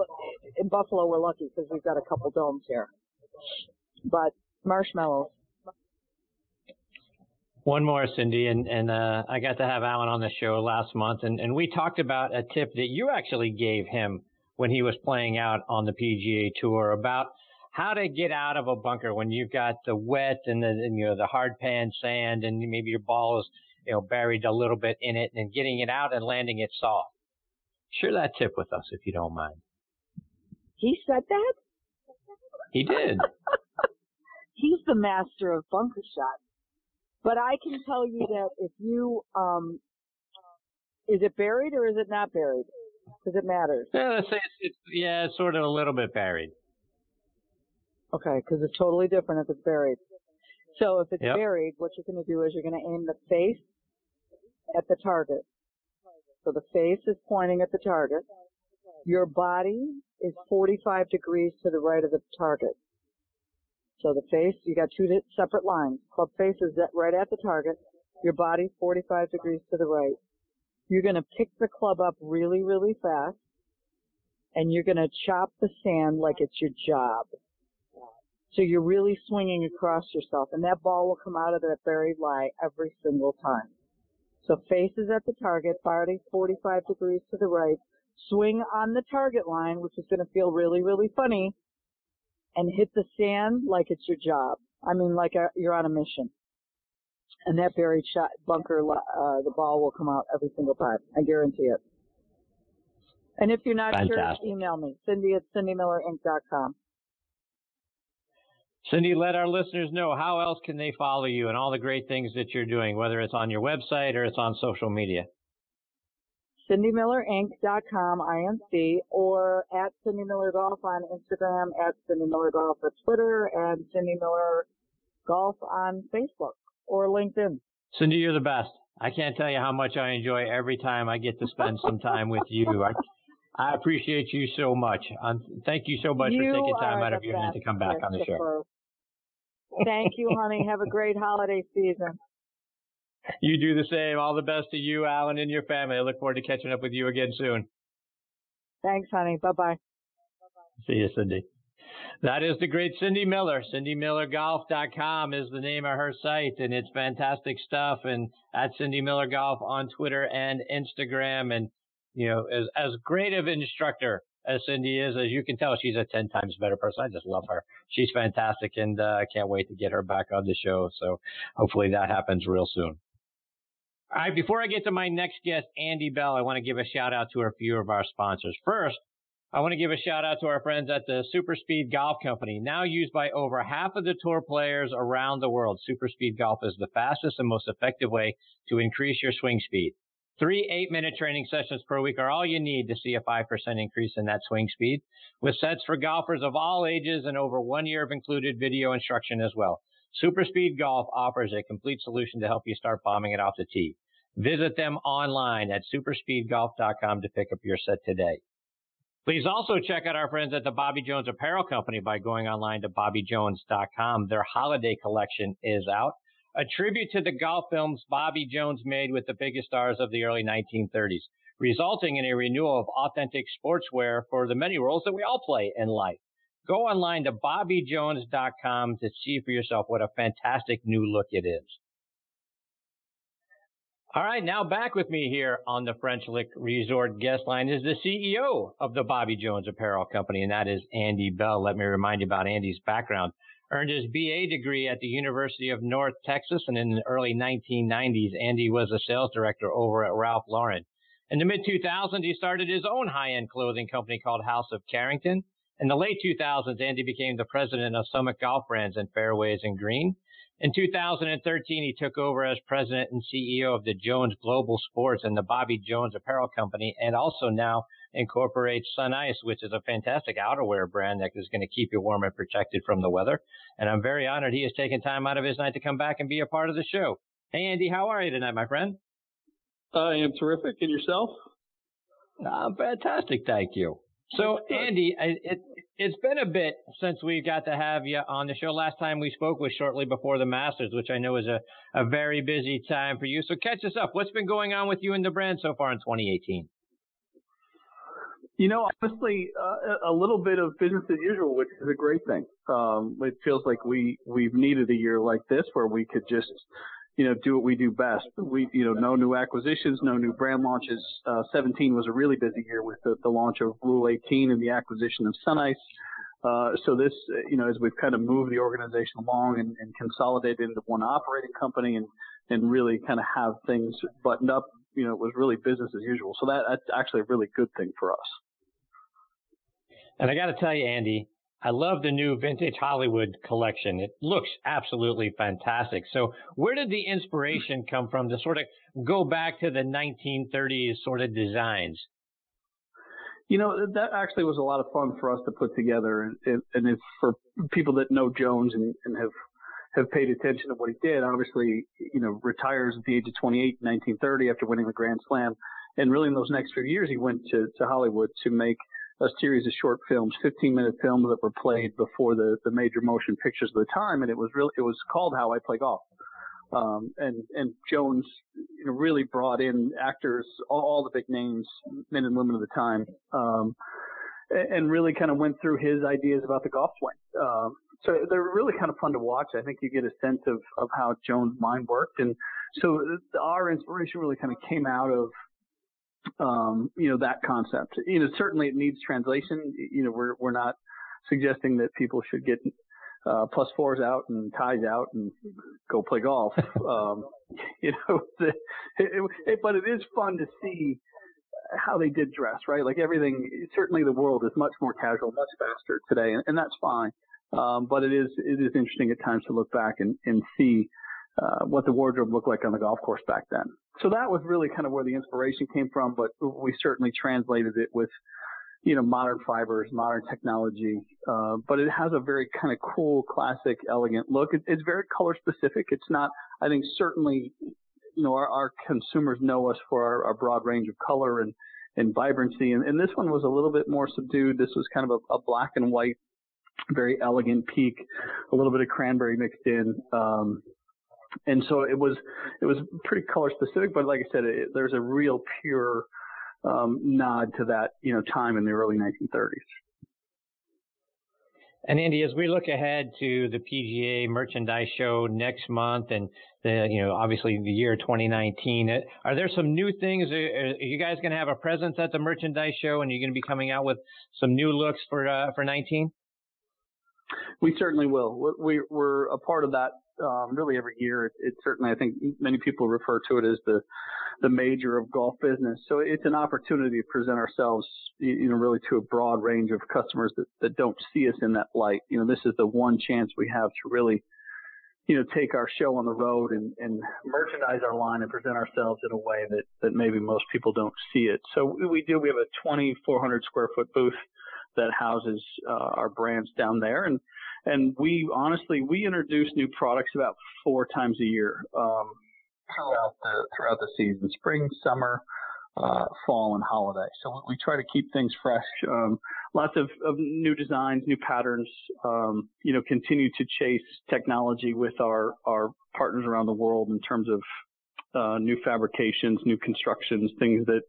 in Buffalo, we're lucky because we've got a couple domes here. But marshmallows. One more, Cindy, and, and uh, I got to have Alan on the show last month, and, and we talked about a tip that you actually gave him when he was playing out on the P G A Tour about how to get out of a bunker when you've got the wet and the and, you know, the hard pan sand and maybe your ball is, you know, buried a little bit in it, and getting it out and landing it soft. Share that tip with us if you don't mind. He said that? He did. He's the master of bunker shots. But I can tell you that if you, um, is it buried or is it not buried? Because it matters. Yeah, let's say it's, it's, yeah, it's sort of a little bit buried. Okay, because it's totally different if it's buried. So if it's yep. buried, what you're going to do is you're going to aim the face at the target. So the face is pointing at the target. Your body is forty-five degrees to the right of the target. So the face, you got two separate lines. Club face is right at the target. Your body, forty-five degrees to the right. You're going to pick the club up really, really fast, and you're going to chop the sand like it's your job. So you're really swinging across yourself, and that ball will come out of that buried lie every single time. So face is at the target, body forty-five degrees to the right. Swing on the target line, which is going to feel really, really funny, and hit the sand like it's your job. I mean, like a, you're on a mission. And that buried shot, bunker, uh, the ball will come out every single time. I guarantee it. And if you're not Fantastic. sure, email me, Cindy at Cindy Miller Inc dot com. Cindy, let our listeners know how else can they follow you and all the great things that you're doing, whether it's on your website or it's on social media. Cindy Miller Inc dot com, I N C, or at Cindy Miller Golf on Instagram, at Cindy Miller Golf on Twitter, and Cindy Miller Golf on Facebook or LinkedIn. Cindy, you're the best. I can't tell you how much I enjoy every time I get to spend some time with you. I, I appreciate you so much. Um, thank you so much you for taking time out of your night to come back on the show. Thank you, honey. Have a great holiday season. You do the same. All the best to you, Alan, and your family. I look forward to catching up with you again soon. Thanks, honey. Bye-bye. See you, Cindy. That is the great Cindy Miller. Cindy Miller Golf dot com is the name of her site, and it's fantastic stuff. And at Cindy Miller Golf on Twitter and Instagram. And, you know, as, as great of an instructor as Cindy is, as you can tell, she's a ten times better person. I just love her. She's fantastic, and I uh, can't wait to get her back on the show. So hopefully that happens real soon. All right, before I get to my next guest, Andy Bell, I want to give a shout-out to a few of our sponsors. First, I want to give a shout-out to our friends at the Super Speed Golf Company, now used by over half of the tour players around the world. Super Speed Golf is the fastest and most effective way to increase your swing speed. Three eight-minute training sessions per week are all you need to see a five percent increase in that swing speed, with sets for golfers of all ages and over one year of included video instruction as well. Super Speed Golf offers a complete solution to help you start bombing it off the tee. Visit them online at Super Speed Golf dot com to pick up your set today. Please also check out our friends at the Bobby Jones Apparel Company by going online to bobby jones dot com. Their holiday collection is out, a tribute to the golf films Bobby Jones made with the biggest stars of the early nineteen thirties, resulting in a renewal of authentic sportswear for the many roles that we all play in life. Go online to bobby jones dot com to see for yourself what a fantastic new look it is. All right, now back with me here on the French Lick Resort guest line is the C E O of the Bobby Jones Apparel Company, and that is Andy Bell. Let me remind you about Andy's background. Earned his B A degree at the University of North Texas, and in the early nineteen nineties, Andy was a sales director over at Ralph Lauren. In the mid two thousands, he started his own high-end clothing company called House of Carrington. In the late two thousands, Andy became the president of Summit Golf Brands and Fairways and Green. In two thousand thirteen, he took over as president and C E O of the Jones Global Sports and the Bobby Jones Apparel Company, and also now incorporates Sunice, which is a fantastic outerwear brand that is going to keep you warm and protected from the weather. And I'm very honored he has taken time out of his night to come back and be a part of the show. Hey, Andy, how are you tonight, my friend? I am terrific. And yourself? Uh, fantastic, thank you. So, Andy, it, it's been a bit since we got to have you on the show. Last time we spoke was shortly before the Masters, which I know is a, a very busy time for you. So catch us up. What's been going on with you and the brand so far in twenty eighteen? You know, honestly, uh, a little bit of business as usual, which is a great thing. Um, it feels like we, we've needed a year like this where we could just, you know, do what we do best. We, you know, no new acquisitions, no new brand launches. Uh, seventeen was a really busy year with the, the launch of Rule eighteen and the acquisition of Sunice. Uh, so this, you know, as we've kind of moved the organization along and, and consolidated into one operating company and, and really kind of have things buttoned up, you know, it was really business as usual. So that, that's actually a really good thing for us. And I got to tell you, Andy, I love the new Vintage Hollywood collection. It looks absolutely fantastic. So where did the inspiration come from to sort of go back to the nineteen thirties sort of designs? You know, that actually was a lot of fun for us to put together. And, and it's for people that know Jones and, and have, have paid attention to what he did. Obviously, you know, retires at the age of twenty-eight in nineteen thirty after winning the Grand Slam. And really in those next few years, he went to, to Hollywood to make a series of short films, fifteen minute films that were played before the, the major motion pictures of the time. And it was really, it was called How I Play Golf. Um, and, and Jones, you know, really brought in actors, all, all the big names, men and women of the time. Um, and, and really kind of went through his ideas about the golf swing. Um, so they're really kind of fun to watch. I think you get a sense of, of how Jones' mind worked. And so our inspiration really kind of came out of, Um, you know, that concept. You know, certainly it needs translation. You know, we're we're not suggesting that people should get uh, plus fours out and ties out and go play golf. Um, you know, the, it, it, but it is fun to see how they did dress, right? Like everything. Certainly, the world is much more casual, much faster today, and, and that's fine. Um, but it is it is interesting at times to look back and and see Uh, what the wardrobe looked like on the golf course back then. So that was really kind of where the inspiration came from, but we certainly translated it with, you know, modern fibers, modern technology. Uh, but it has a very kind of cool, classic, elegant look. It, it's very color specific. It's not, I think certainly, you know, our, our consumers know us for our, our broad range of color and, and vibrancy. And, and this one was a little bit more subdued. This was kind of a, a black and white, very elegant peak, a little bit of cranberry mixed in. Um, And so it was, it was pretty color specific, but like I said, it, there's a real pure um, nod to that, you know, time in the early nineteen thirties. And Andy, as we look ahead to the P G A merchandise show next month and the, you know, obviously the year twenty nineteen, are there some new things? Are, are you guys going to have a presence at the merchandise show and you're going to be coming out with some new looks for, uh, for nineteen? We certainly will. We, we're a part of that. Um, really every year. It, it certainly, I think many people refer to it as the, the major of golf business. So it's an opportunity to present ourselves, you, you know, really to a broad range of customers that, that don't see us in that light. You know, this is the one chance we have to really, you know, take our show on the road and, and merchandise our line and present ourselves in a way that, that maybe most people don't see it. So we do, we have a twenty-four hundred square foot booth that houses uh, our brands down there. And, and we honestly, we introduce new products about four times a year um, throughout the throughout the season, spring, summer, uh, fall, and holiday. So we try to keep things fresh. Um, lots of, of new designs, new patterns, um, you know, continue to chase technology with our, our partners around the world in terms of uh, new fabrications, new constructions, things that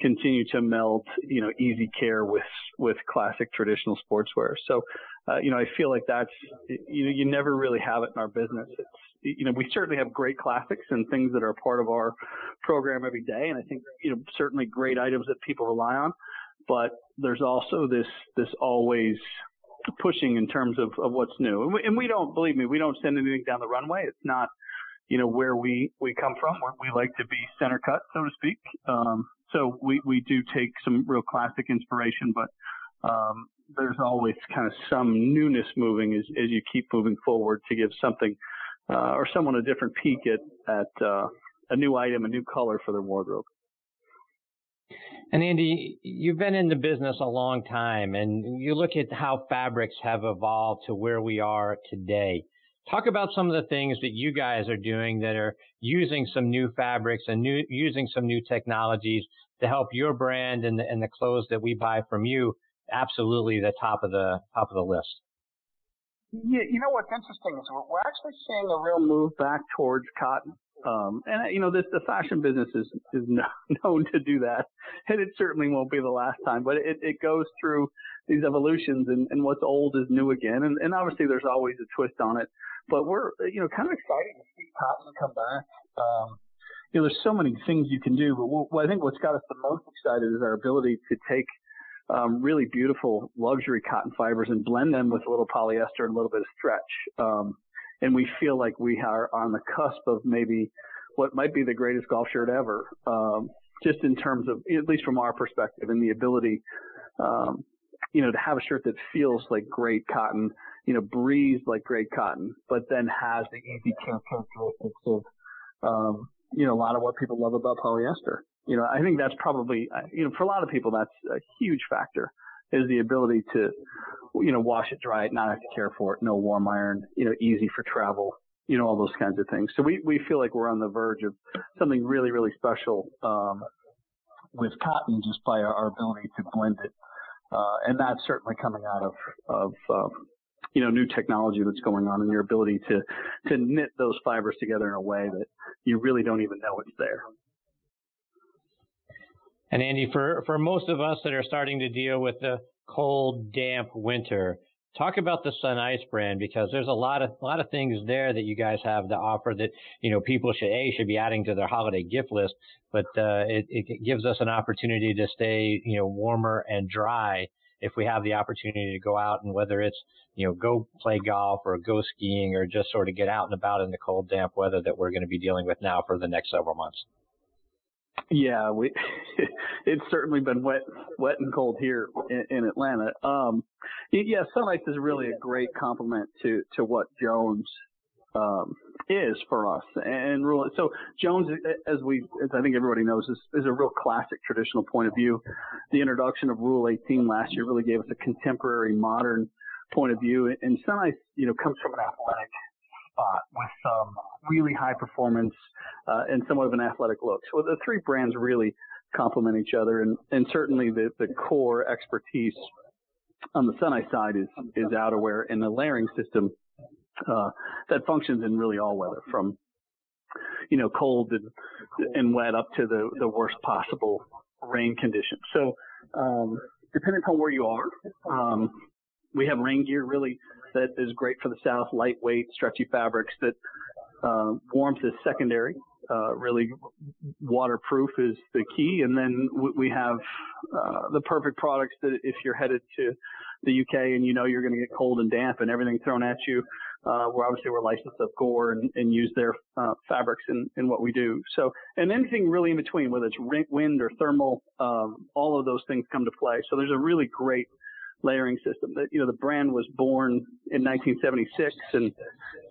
continue to meld, you know, easy care with, with classic traditional sportswear. So, uh, you know, I feel like that's, you know, you never really have it in our business. It's, you know, we certainly have great classics and things that are part of our program every day. And I think, you know, certainly great items that people rely on, but there's also this, this always pushing in terms of, of what's new. And we, and we don't, believe me, we don't send anything down the runway. It's not, you know, where we, we come from, where we like to be center cut, so to speak. Um, So we, we do take some real classic inspiration, but um, there's always kind of some newness moving as, as you keep moving forward to give something uh, or someone a different peek at, at uh, a new item, a new color for their wardrobe. And Andy, you've been in the business a long time, and you look at how fabrics have evolved to where we are today. Talk about some of the things that you guys are doing that are using some new fabrics and new, using some new technologies to help your brand and the, and the clothes that we buy from you. Absolutely the top of the top of the list. Yeah, you know what's interesting is we're actually seeing a real move back towards cotton. Um, and, you know, this, the fashion business is, is not known to do that, and it certainly won't be the last time. But it, it goes through these evolutions, and, and what's old is new again. And, and obviously there's always a twist on it. But we're, you know, kind of excited to see cotton come back. Um, you know, there's so many things you can do. But what, what I think what's got us the most excited is our ability to take um, really beautiful luxury cotton fibers and blend them with a little polyester and a little bit of stretch. Um, And we feel like we are on the cusp of maybe what might be the greatest golf shirt ever, um, just in terms of, at least from our perspective, and the ability, um, you know, to have a shirt that feels like great cotton, you know, breathes like great cotton, but then has the easy care characteristics of, um, you know, a lot of what people love about polyester. You know, I think that's probably, you know, for a lot of people, that's a huge factor, is the ability to, you know, wash it, dry it, not have to care for it, no warm iron, you know, easy for travel, you know, all those kinds of things. So we, we feel like we're on the verge of something really, really special um, with cotton, just by our, our ability to blend it. Uh, and that's certainly coming out of, of um, you know, new technology that's going on, and your ability to, to knit those fibers together in a way that you really don't even know it's there. And Andy, for, for most of us that are starting to deal with the cold, damp winter, talk about the Sunice brand, because there's a lot of a lot of things there that you guys have to offer that, you know, people should a should be adding to their holiday gift list. But uh, it, it gives us an opportunity to stay, you know, warmer and dry if we have the opportunity to go out, and whether it's, you know, go play golf or go skiing or just sort of get out and about in the cold, damp weather that we're going to be dealing with now for the next several months. Yeah, we it's certainly been wet, wet and cold here in, in Atlanta. Um, yeah, Sunice is really a great complement to to what Jones um, is for us, and really, so Jones, as we as I think everybody knows, is, is a real classic traditional point of view. The introduction of Rule eighteen last year really gave us a contemporary, modern point of view, and Sunice, you know, comes from an athletic spot with some really high performance uh, and somewhat of an athletic look. So the three brands really complement each other, and, and certainly the, the core expertise on the Sunice side is, is outerwear and the layering system uh, that functions in really all weather, from, you know, cold and, and wet up to the, the worst possible rain conditions. So um, depending upon where you are, um, we have rain gear really that is great for the South, lightweight, stretchy fabrics that uh, warmth is secondary. Uh, really, waterproof is the key. And then w- we have uh, the perfect products that if you're headed to the U K and you know you're going to get cold and damp and everything thrown at you, uh, we're obviously we're licensed of Gore and, and use their uh, fabrics in, in what we do. So, and anything really in between, whether it's wind or thermal, um, all of those things come to play. So there's a really great layering system. That, you know, the brand was born in nineteen seventy-six and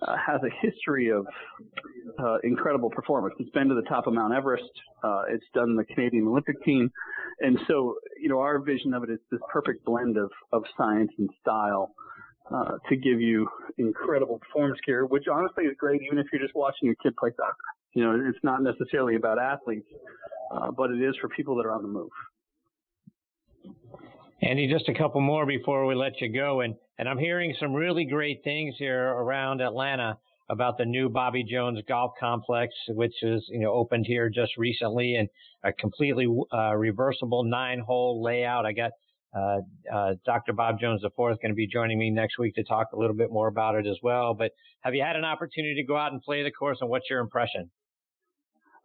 uh, has a history of uh, incredible performance. It's been to the top of Mount Everest. Uh, it's done the Canadian Olympic team. And so, you know, our vision of it is this perfect blend of, of science and style uh, to give you incredible performance gear, which honestly is great even if you're just watching your kid play soccer. You know, it's not necessarily about athletes, uh, but it is for people that are on the move. Andy, just a couple more before we let you go. And, and I'm hearing some really great things here around Atlanta about the new Bobby Jones Golf Complex, which is, you know, opened here just recently, and a completely uh, reversible nine-hole layout. I got uh, uh, Doctor Bob Jones the fourth going to be joining me next week to talk a little bit more about it as well. But have you had an opportunity to go out and play the course, and what's your impression?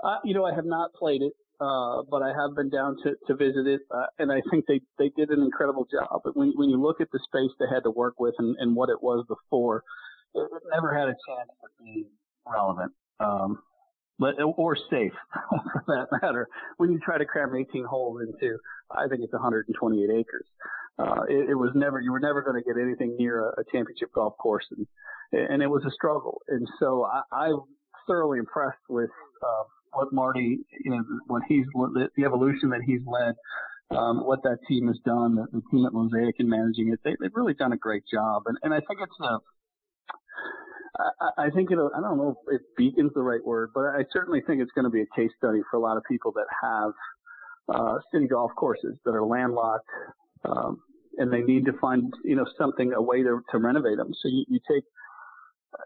Uh, you know, I have not played it. Uh, but I have been down to, to visit it, uh, and I think they, they did an incredible job. But when, when you look at the space they had to work with and, and what it was before, it never had a chance to be relevant um, but, or safe, for that matter, when you try to cram eighteen holes into, I think it's one hundred twenty-eight acres. Uh, it, it was never, you were never going to get anything near a, a championship golf course, and, and it was a struggle. And so I, I'm thoroughly impressed with uh, what Marty, you know, what he's, what the, the evolution that he's led, um, what that team has done, the, the team at Mosaic in managing it. They, they've really done a great job. And, and I think it's a, I, I think it, I don't know if beacon's the right word, but I certainly think it's going to be a case study for a lot of people that have uh, city golf courses that are landlocked. Um, and they need to find, you know, something, a way to, to renovate them. So you, you take,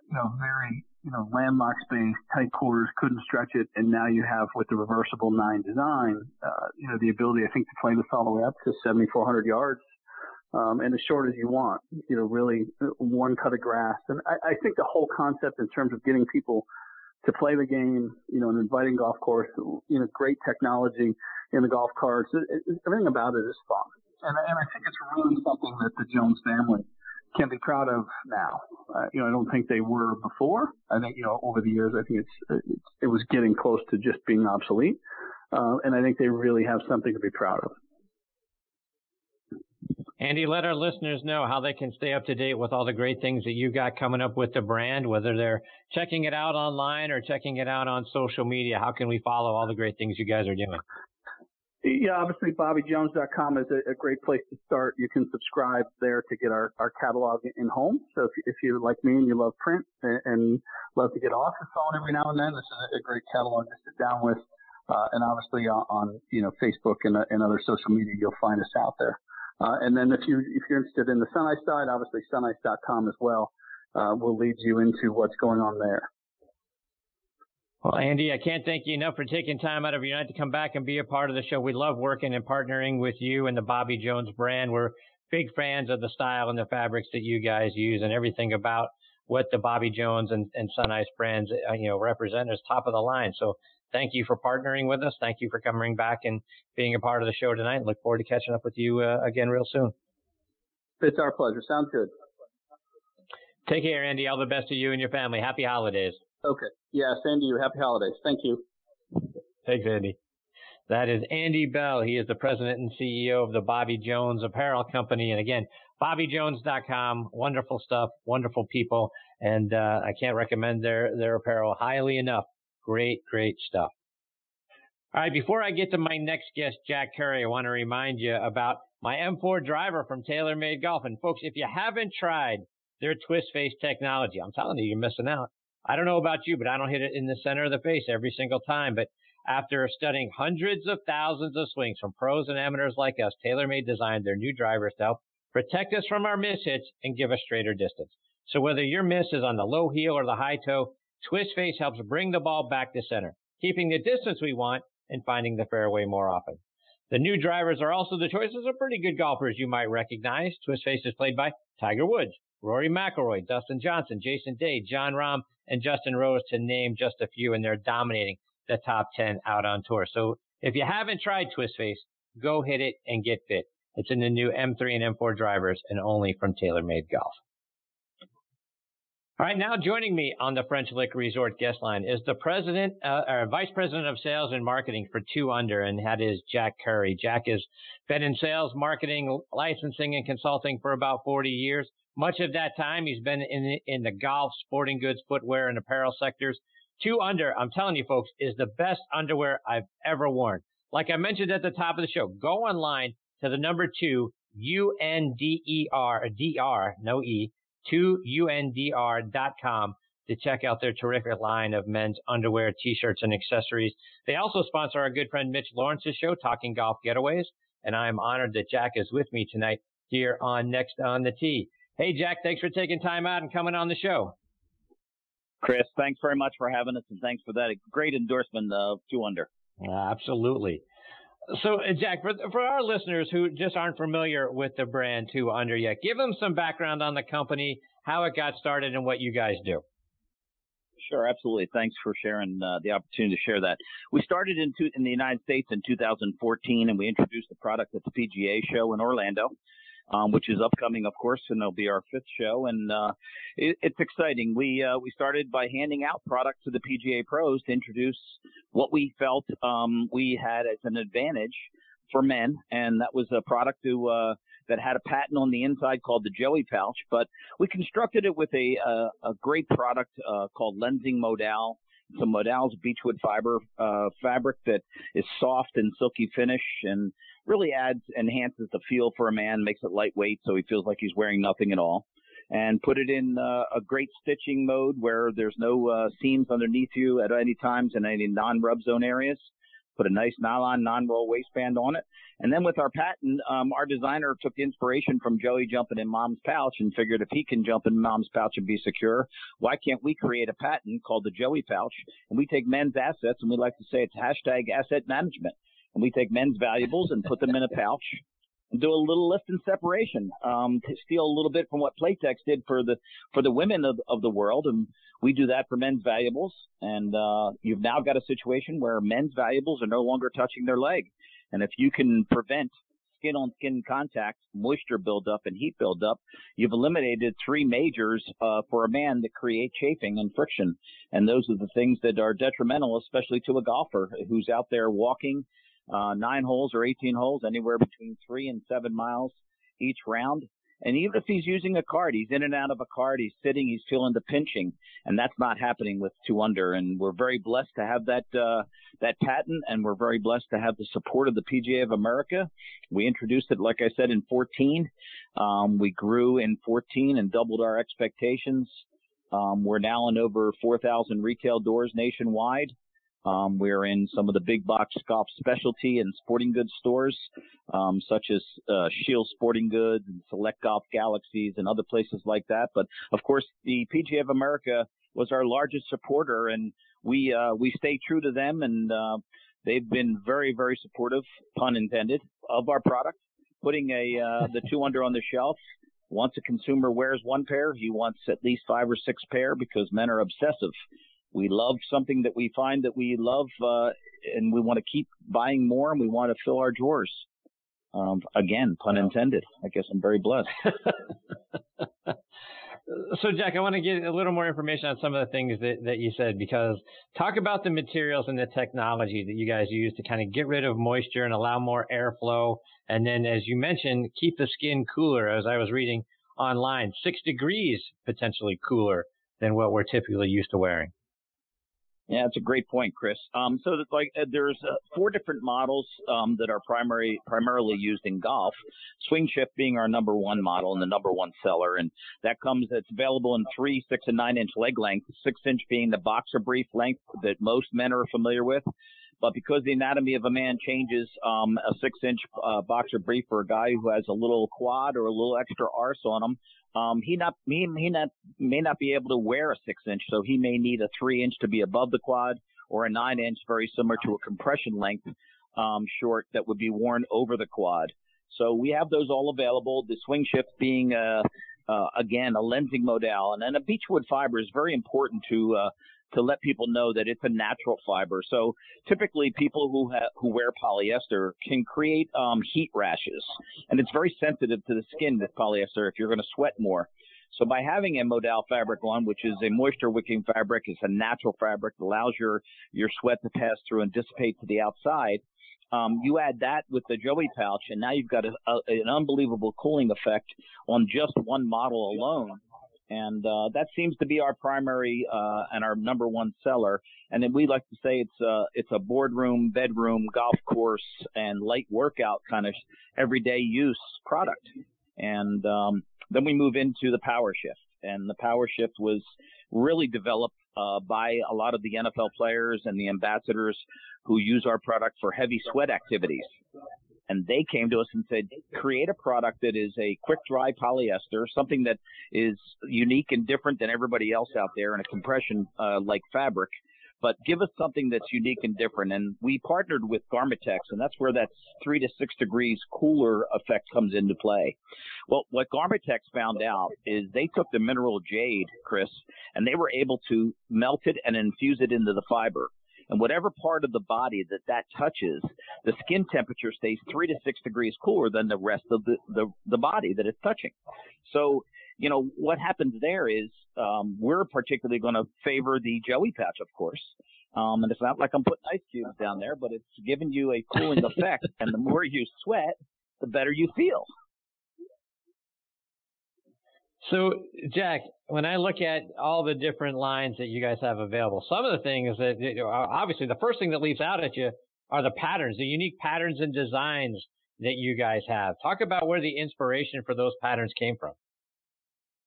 you know, very, you know, landlocked space, tight quarters, couldn't stretch it. And now you have, with the reversible nine design, uh, you know, the ability, I think, to play this all the way up to seventy-four hundred yards, um, and as short as you want, you know, really one cut of grass. And I, I think the whole concept in terms of getting people to play the game, you know, an inviting golf course, you know, great technology in the golf carts, it, it, everything about it is fun. And, and I think it's really something that the Jones family can be proud of now. Uh, you know, I don't think they were before. I think, you know, over the years, I think it's, it's it was getting close to just being obsolete. Uh, and I think they really have something to be proud of. Andy, let our listeners know how they can stay up to date with all the great things that you got coming up with the brand, whether they're checking it out online or checking it out on social media. How can we follow all the great things you guys are doing? Yeah, obviously, bobby jones dot com is a, a great place to start. You can subscribe there to get our, our catalog in home. So if, if you're like me and you love print and, and love to get off the phone every now and then, this is a great catalog to sit down with. Uh, and obviously on, on, you know, Facebook and, uh, and other social media, you'll find us out there. Uh, and then if you, if you're interested in the Sunice side, obviously sunice dot com as well, uh, will lead you into what's going on there. Well, Andy, I can't thank you enough for taking time out of your night to come back and be a part of the show. We love working and partnering with you and the Bobby Jones brand. We're big fans of the style and the fabrics that you guys use and everything about what the Bobby Jones and, and Sunice brands, you know, represent as top of the line. So thank you for partnering with us. Thank you for coming back and being a part of the show tonight. Look forward to catching up with you uh, again real soon. It's our pleasure. Sounds good. Take care, Andy. All the best to you and your family. Happy holidays. Okay. Yeah, same to you. Happy holidays. Thank you. Thanks, Andy. That is Andy Bell. He is the president and C E O of the Bobby Jones Apparel Company. And again, bobby jones dot com. Wonderful stuff, wonderful people. And uh, I can't recommend their, their apparel highly enough. Great, great stuff. All right, before I get to my next guest, Jack Curry, I want to remind you about my M four driver from TaylorMade Golf. And folks, if you haven't tried their twist face technology, I'm telling you, you're missing out. I don't know about you, but I don't hit it in the center of the face every single time. But after studying hundreds of thousands of swings from pros and amateurs like us, TaylorMade designed their new drivers to help protect us from our mishits and give us straighter distance. So whether your miss is on the low heel or the high toe, Twist Face helps bring the ball back to center, keeping the distance we want and finding the fairway more often. The new drivers are also the choices of pretty good golfers you might recognize. Twist Face is played by Tiger Woods, Rory McIlroy, Dustin Johnson, Jason Day, Jon Rahm, and Justin Rose, to name just a few, and they're dominating the top ten out on tour. So if you haven't tried Twist Face, go hit it and get fit. It's in the new M three and M four drivers and only from TaylorMade Golf. All right, now joining me on the French Lick Resort guest line is the president, uh, or vice president of sales and marketing for two under, and that is Jack Curry. Jack has been in sales, marketing, licensing, and consulting for about forty years. Much of that time, he's been in in the golf, sporting goods, footwear, and apparel sectors. two under, I'm telling you, folks, is the best underwear I've ever worn. Like I mentioned at the top of the show, go online to the number two, U N D E R, D R, no E, two U N D R dot com to check out their terrific line of men's underwear, T-shirts, and accessories. They also sponsor our good friend Mitch Lawrence's show, Talking Golf Getaways, and I'm honored that Jack is with me tonight here on Next on the Tee. Hey, Jack, thanks for taking time out and coming on the show. Chris, thanks very much for having us, and thanks for that great endorsement of two under. Uh, absolutely. So, uh, Jack, for, for our listeners who just aren't familiar with the brand two under yet, give them some background on the company, how it got started, and what you guys do. Sure, absolutely. Thanks for sharing uh, the opportunity to share that. We started in, two, in the United States in two thousand fourteen, and we introduced the product at the P G A show in Orlando. Um, which is upcoming, of course, and it'll be our fifth show. And uh, it, it's exciting. We uh, we started by handing out products to the P G A pros to introduce what we felt um, we had as an advantage for men, and that was a product to uh, that had a patent on the inside called the Joey Pouch, but we constructed it with a, uh, a great product uh, called Lensing Modal. Some Modal's beechwood fiber uh, fabric that is soft and silky finish and really adds, enhances the feel for a man, makes it lightweight so he feels like he's wearing nothing at all. And put it in uh, a great stitching mode where there's no uh, seams underneath you at any times in any non-rub zone areas. Put a nice nylon, non-roll waistband on it. And then with our patent, um, our designer took inspiration from Joey jumping in Mom's pouch and figured if he can jump in Mom's pouch and be secure, why can't we create a patent called the Joey Pouch? And we take men's assets, and we like to say it's hashtag asset management. And we take men's valuables and put them in a pouch and do a little lift and separation, um, to steal a little bit from what Playtex did for the for the women of, of the world. And we do that for men's valuables. And uh, you've now got a situation where men's valuables are no longer touching their leg. And if you can prevent skin-on-skin contact, moisture buildup, and heat buildup, you've eliminated three majors uh, for a man that create chafing and friction. And those are the things that are detrimental, especially to a golfer who's out there walking uh, nine holes or eighteen holes, anywhere between three and seven miles each round. And even if he's using a cart, he's in and out of a cart, he's sitting, he's feeling the pinching, and that's not happening with two under. And we're very blessed to have that uh, that patent, and we're very blessed to have the support of the P G A of America. We introduced it, like I said, in fourteen. Um, we grew in fourteen and doubled our expectations. Um, we're now in over four thousand retail doors nationwide. Um, we're in some of the big box golf specialty and sporting goods stores, um, such as uh, Shield Sporting Goods and Select Golf Galaxies and other places like that. But, of course, the P G A of America was our largest supporter, and we uh, we stay true to them, and uh, they've been very, very supportive, pun intended, of our product, putting a uh, the two under on the shelf. Once a consumer wears one pair, he wants at least five or six pair because men are obsessive. We love something that we find that we love, uh, and we want to keep buying more, and we want to fill our drawers. Um, again, pun intended. I guess I'm very blessed. So, Jack, I want to get a little more information on some of the things that, that you said, because talk about the materials and the technology that you guys use to kind of get rid of moisture and allow more airflow. And then, as you mentioned, keep the skin cooler, as I was reading online, six degrees potentially cooler than what we're typically used to wearing. Yeah, that's a great point, Chris. Um, so that, like, there's uh, four different models um, that are primary, primarily used in golf, Swing Shift being our number one model and the number one seller. And that comes, it's available in three, six, and nine-inch leg lengths, six-inch being the boxer brief length that most men are familiar with. But because the anatomy of a man changes, um, a six-inch uh, boxer brief for a guy who has a little quad or a little extra arse on him, Um, he not he, he not may not be able to wear a six inch, so he may need a three inch to be above the quad, or a nine inch, very similar to a compression length um, short that would be worn over the quad. So we have those all available. The Swing Shift being uh, uh, again a lensing modal, and then a beechwood fiber is very important to uh, to let people know that it's a natural fiber. So typically people who ha- who wear polyester can create um, heat rashes, and it's very sensitive to the skin with polyester if you're going to sweat more. So by having a modal fabric on, which is a moisture wicking fabric, it's a natural fabric, allows your, your sweat to pass through and dissipate to the outside. Um, you add that with the Joey Pouch, and now you've got a, a, an unbelievable cooling effect on just one model alone. And uh, that seems to be our primary uh, and our number one seller. And then we like to say it's a, it's a boardroom, bedroom, golf course, and light workout kind of everyday use product. And um, then we move into the Power Shift. And the Power Shift was really developed uh, by a lot of the N F L players and the ambassadors who use our product for heavy sweat activities. And they came to us and said, create a product that is a quick-dry polyester, something that is unique and different than everybody else out there in a compression-like uh, fabric, but give us something that's unique and different. And we partnered with Garmatex, and that's where that three to six degrees cooler effect comes into play. Well, what Garmatex found out is they took the mineral jade, Chris, and they were able to melt it and infuse it into the fiber. And whatever part of the body that that touches, the skin temperature stays three to six degrees cooler than the rest of the, the, the body that it's touching. So, you know, what happens there is um, we're particularly going to favor the Joey Pouch, of course. Um, and it's not like I'm putting ice cubes down there, but it's giving you a cooling effect. And the more you sweat, the better you feel. So, Jack, when I look at all the different lines that you guys have available, some of the things that obviously the first thing that leaps out at you are the patterns, the unique patterns and designs that you guys have. Talk about where the inspiration for those patterns came from.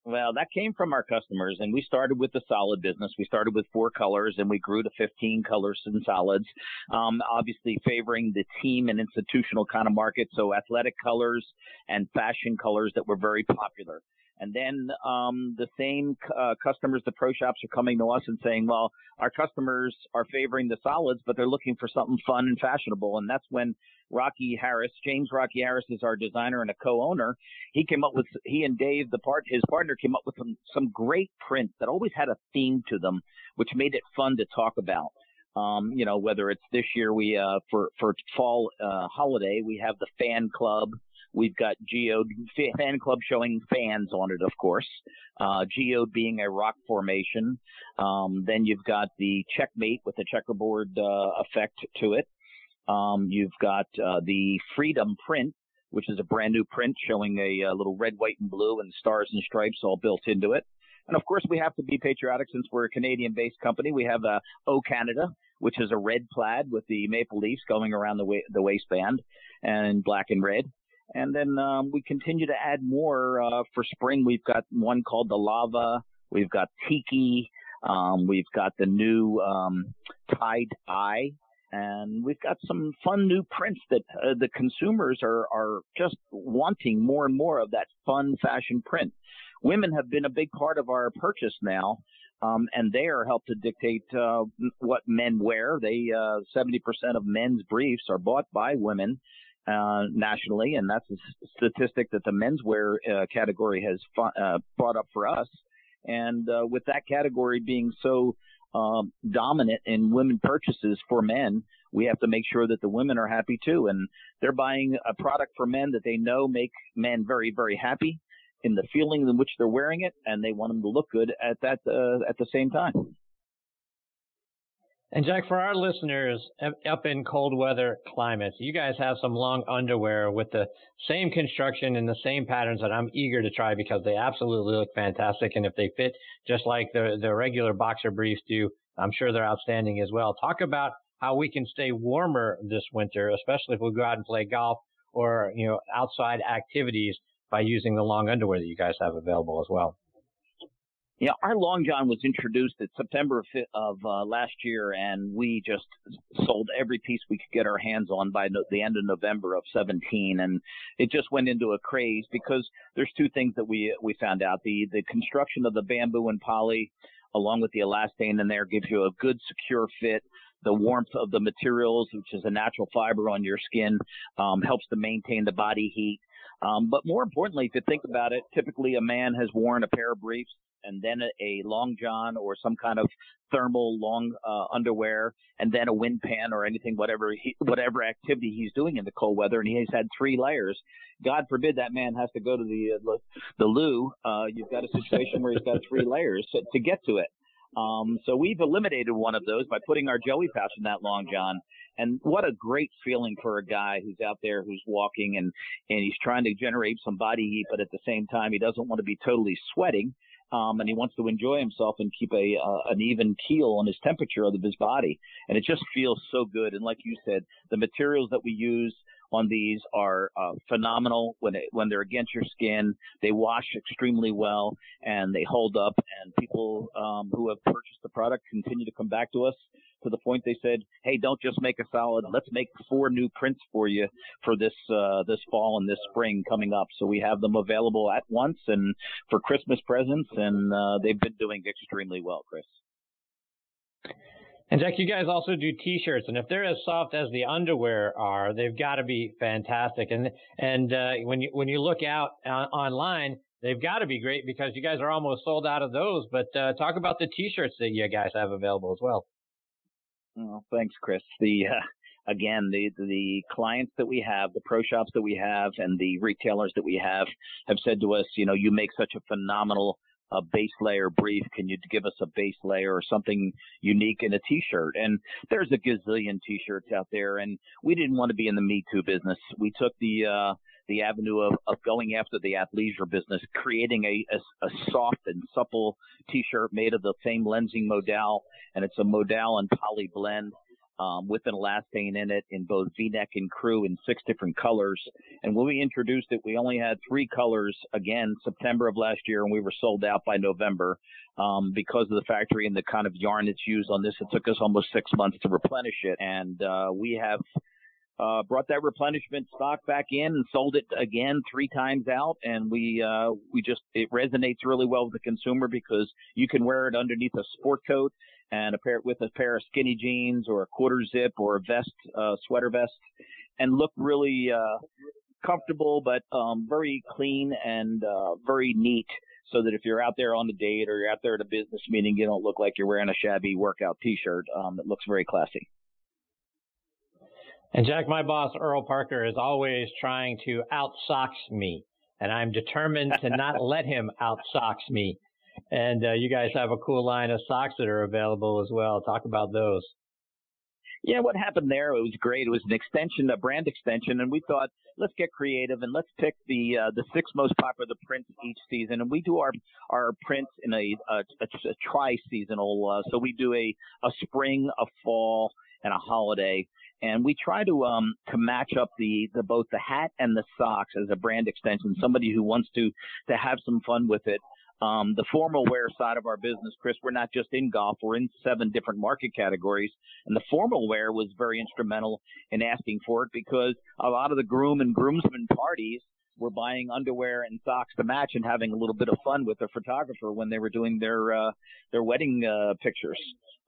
Well, that came from our customers, and we started with the solid business. We started with four colors, and we grew to fifteen colors and solids, um, obviously favoring the team and institutional kind of market, so athletic colors and fashion colors that were very popular. And then um, the same uh, customers, the pro shops, are coming to us and saying, well, our customers are favoring the solids, but they're looking for something fun and fashionable. And that's when Rocky Harris, James Rocky Harris is our designer and a co-owner. He came up with, he and Dave, the part, his partner, came up with some, some great prints that always had a theme to them, which made it fun to talk about. Um, you know, whether it's this year we, uh, for, for fall uh, holiday, we have the fan club. We've got geode fan club showing fans on it, of course. Uh, geode being a rock formation. Um, then you've got the checkmate with the checkerboard uh, effect to it. Um, you've got uh, the freedom print, which is a brand new print showing a, a little red, white, and blue and stars and stripes all built into it. And of course, we have to be patriotic since we're a Canadian-based company. We have uh, O Canada, which is a red plaid with the maple leaves going around the, wa- the waistband and black and red. And then um, we continue to add more uh, for spring. We've got one called the Lava. We've got Tiki. Um, we've got the new um, tie-dye. And we've got some fun new prints that uh, the consumers are, are just wanting more and more of that fun fashion print. Women have been a big part of our purchase now, um, and they are helped to dictate uh, what men wear. They uh, seventy percent of men's briefs are bought by women. Uh, nationally, and that's a statistic that the menswear uh, category has fun, uh, brought up for us. And uh, with that category being so um, dominant in women purchases for men, we have to make sure that the women are happy too. And they're buying a product for men that they know make men very, very happy in the feeling in which they're wearing it, and they want them to look good at that uh, at the same time. And, Jack, for our listeners up in cold weather climates, you guys have some long underwear with the same construction and the same patterns that I'm eager to try because they absolutely look fantastic. And if they fit just like the, the regular boxer briefs do, I'm sure they're outstanding as well. Talk about how we can stay warmer this winter, especially if we go out and play golf or, you know, outside activities by using the long underwear that you guys have available as well. Yeah, our Long John was introduced in September of uh, last year, and we just sold every piece we could get our hands on by no- the end of November of seventeen. And it just went into a craze because there's two things that we we found out. The, the construction of the bamboo and poly along with the elastane in there gives you a good, secure fit. The warmth of the materials, which is a natural fiber on your skin, um, helps to maintain the body heat. Um, but more importantly, if you think about it, typically a man has worn a pair of briefs and then a, a long john or some kind of thermal long uh, underwear, and then a wind pan or anything, whatever he, whatever activity he's doing in the cold weather, and he's had three layers. God forbid that man has to go to the uh, the loo. Uh, you've got a situation where he's got three layers to, to get to it. Um, so we've eliminated one of those by putting our Joey Pouch in that long john. And what a great feeling for a guy who's out there who's walking and, and he's trying to generate some body heat, but at the same time, he doesn't want to be totally sweating. Um, and he wants to enjoy himself and keep a uh, an even keel on his temperature of his body. And it just feels so good. And like you said, the materials that we use on these are uh, phenomenal when it, when they're against your skin. They wash extremely well, and they hold up. And people um, who have purchased the product continue to come back to us to the point they said, hey, don't just make a solid. Let's make four new prints for you for this uh, this fall and this spring coming up. So we have them available at once and for Christmas presents, and uh, they've been doing extremely well, Chris. And, Jack, you guys also do T-shirts, and if they're as soft as the underwear are, they've got to be fantastic. And and uh, when you when you look out uh, online, they've got to be great because you guys are almost sold out of those. But uh, talk about the T-shirts that you guys have available as well. Well, thanks, Chris. The uh, again, the the clients that we have, the pro shops that we have, and the retailers that we have have said to us, you know, you make such a phenomenal a base layer brief. Can you give us a base layer or something unique in a T-shirt? And there's a gazillion T-shirts out there, and we didn't want to be in the Me Too business. We took the uh, the avenue of, of going after the athleisure business, creating a, a, a soft and supple T-shirt made of the same lensing modal, and it's a modal and poly blend um, with an elastane in it in both V-neck and crew in six different colors. And when we introduced it, we only had three colors, again, September of last year, and we were sold out by November um, because of the factory and the kind of yarn it's used on this. It took us almost six months to replenish it, and uh, we have – Uh, brought that replenishment stock back in and sold it again three times out. And we, uh, we just, it resonates really well with the consumer because you can wear it underneath a sport coat and a pair with a pair of skinny jeans or a quarter zip or a vest, uh, sweater vest, and look really, uh, comfortable, but, um, very clean and, uh, very neat. So that if you're out there on a date or you're out there at a business meeting, you don't look like you're wearing a shabby workout t-shirt. Um, it looks very classy. And Jack, my boss, Earl Parker, is always trying to outsox me, and I'm determined to not let him outsox me. And uh, you guys have a cool line of socks that are available as well. Talk about those. Yeah, what happened there, it was great. It was an extension, a brand extension, and we thought, let's get creative and let's pick the uh, the six most popular prints each season. And we do our our prints in a, a, a tri-seasonal. Uh, so we do a, a spring, a fall, and a holiday. And we try to um, to match up the, the both the hat and the socks as a brand extension. Somebody who wants to to have some fun with it. Um, the formal wear side of our business, Chris, we're not just in golf. We're in seven different market categories. And the formal wear was very instrumental in asking for it because a lot of the groom and groomsmen parties were buying underwear and socks to match and having a little bit of fun with the photographer when they were doing their uh, their wedding uh, pictures.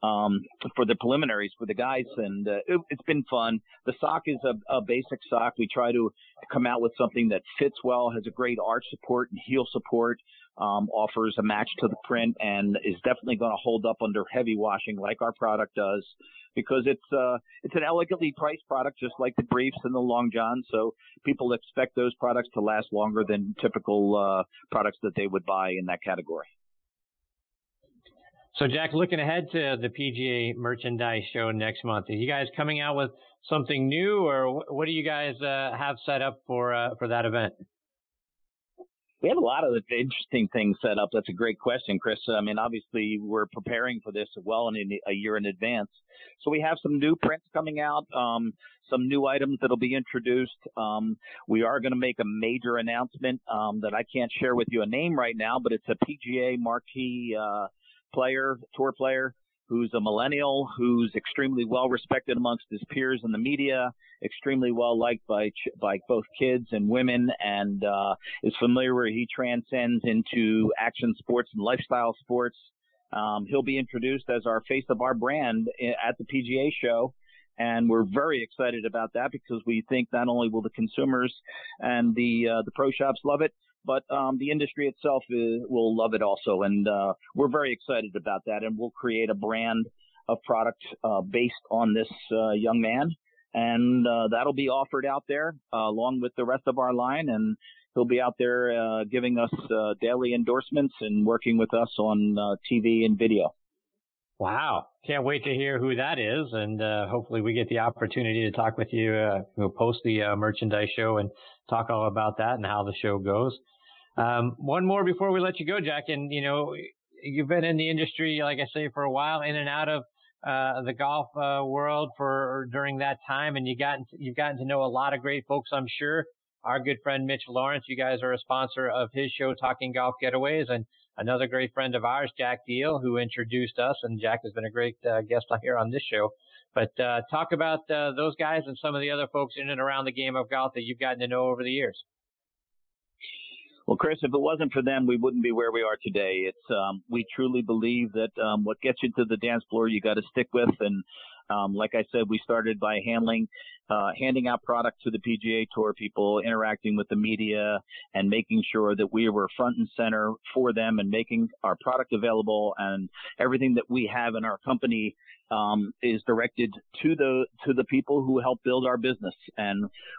Um, for the preliminaries for the guys, and uh, it, it's been fun. The sock is a, a basic sock. We try to come out with something that fits well, has a great arch support and heel support, um, offers a match to the print, and is definitely going to hold up under heavy washing like our product does, because it's uh, it's an elegantly priced product, just like the briefs and the long johns. So people expect those products to last longer than typical uh, products that they would buy in that category. So, Jack, looking ahead to the P G A merchandise show next month, are you guys coming out with something new, or what do you guys uh, have set up for uh, for that event? We have a lot of interesting things set up. That's a great question, Chris. I mean, obviously, we're preparing for this well in a year in advance. So we have some new prints coming out, um, some new items that will be introduced. Um, we are going to make a major announcement um, that I can't share with you a name right now, but it's a P G A marquee uh player, tour player, who's a millennial, who's extremely well respected amongst his peers in the media, extremely well liked by by both kids and women, and uh, is familiar where he transcends into action sports and lifestyle sports. Um, he'll be introduced as our face of our brand at the P G A show. And we're very excited about that because we think not only will the consumers and the uh, the pro shops love it, but um, the industry itself is, will love it also. And uh, we're very excited about that. And we'll create a brand of product uh, based on this uh, young man. And uh, that'll be offered out there uh, along with the rest of our line. And he'll be out there uh, giving us uh, daily endorsements and working with us on uh, T V and video. Wow. Can't wait to hear who that is. And uh, hopefully we get the opportunity to talk with you. Uh, we'll post the uh, merchandise show and talk all about that and how the show goes. Um, one more before we let you go, Jack. And, you know, you've been in the industry, like I say, for a while, in and out of uh, the golf uh, world for during that time. And you gotten, you've gotten to know a lot of great folks, I'm sure. Our good friend Mitch Lawrence, you guys are a sponsor of his show, Talking Golf Getaways, and another great friend of ours, Jack Deal, who introduced us, and Jack has been a great uh, guest here on this show. But uh, talk about uh, those guys and some of the other folks in and around the game of golf that you've gotten to know over the years. Well, Chris, if it wasn't for them, we wouldn't be where we are today. It's um, we truly believe that um, what gets you to the dance floor, you got to stick with. And um, like I said, we started by handling Uh, handing out product to the P G A Tour people, interacting with the media, and making sure that we were front and center for them and making our product available. And everything that we have in our company um, is directed to the to the people who help build our business. And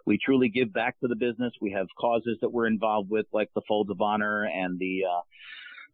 we truly give back to the business. We have causes that we're involved with, like the Folds of Honor and the uh,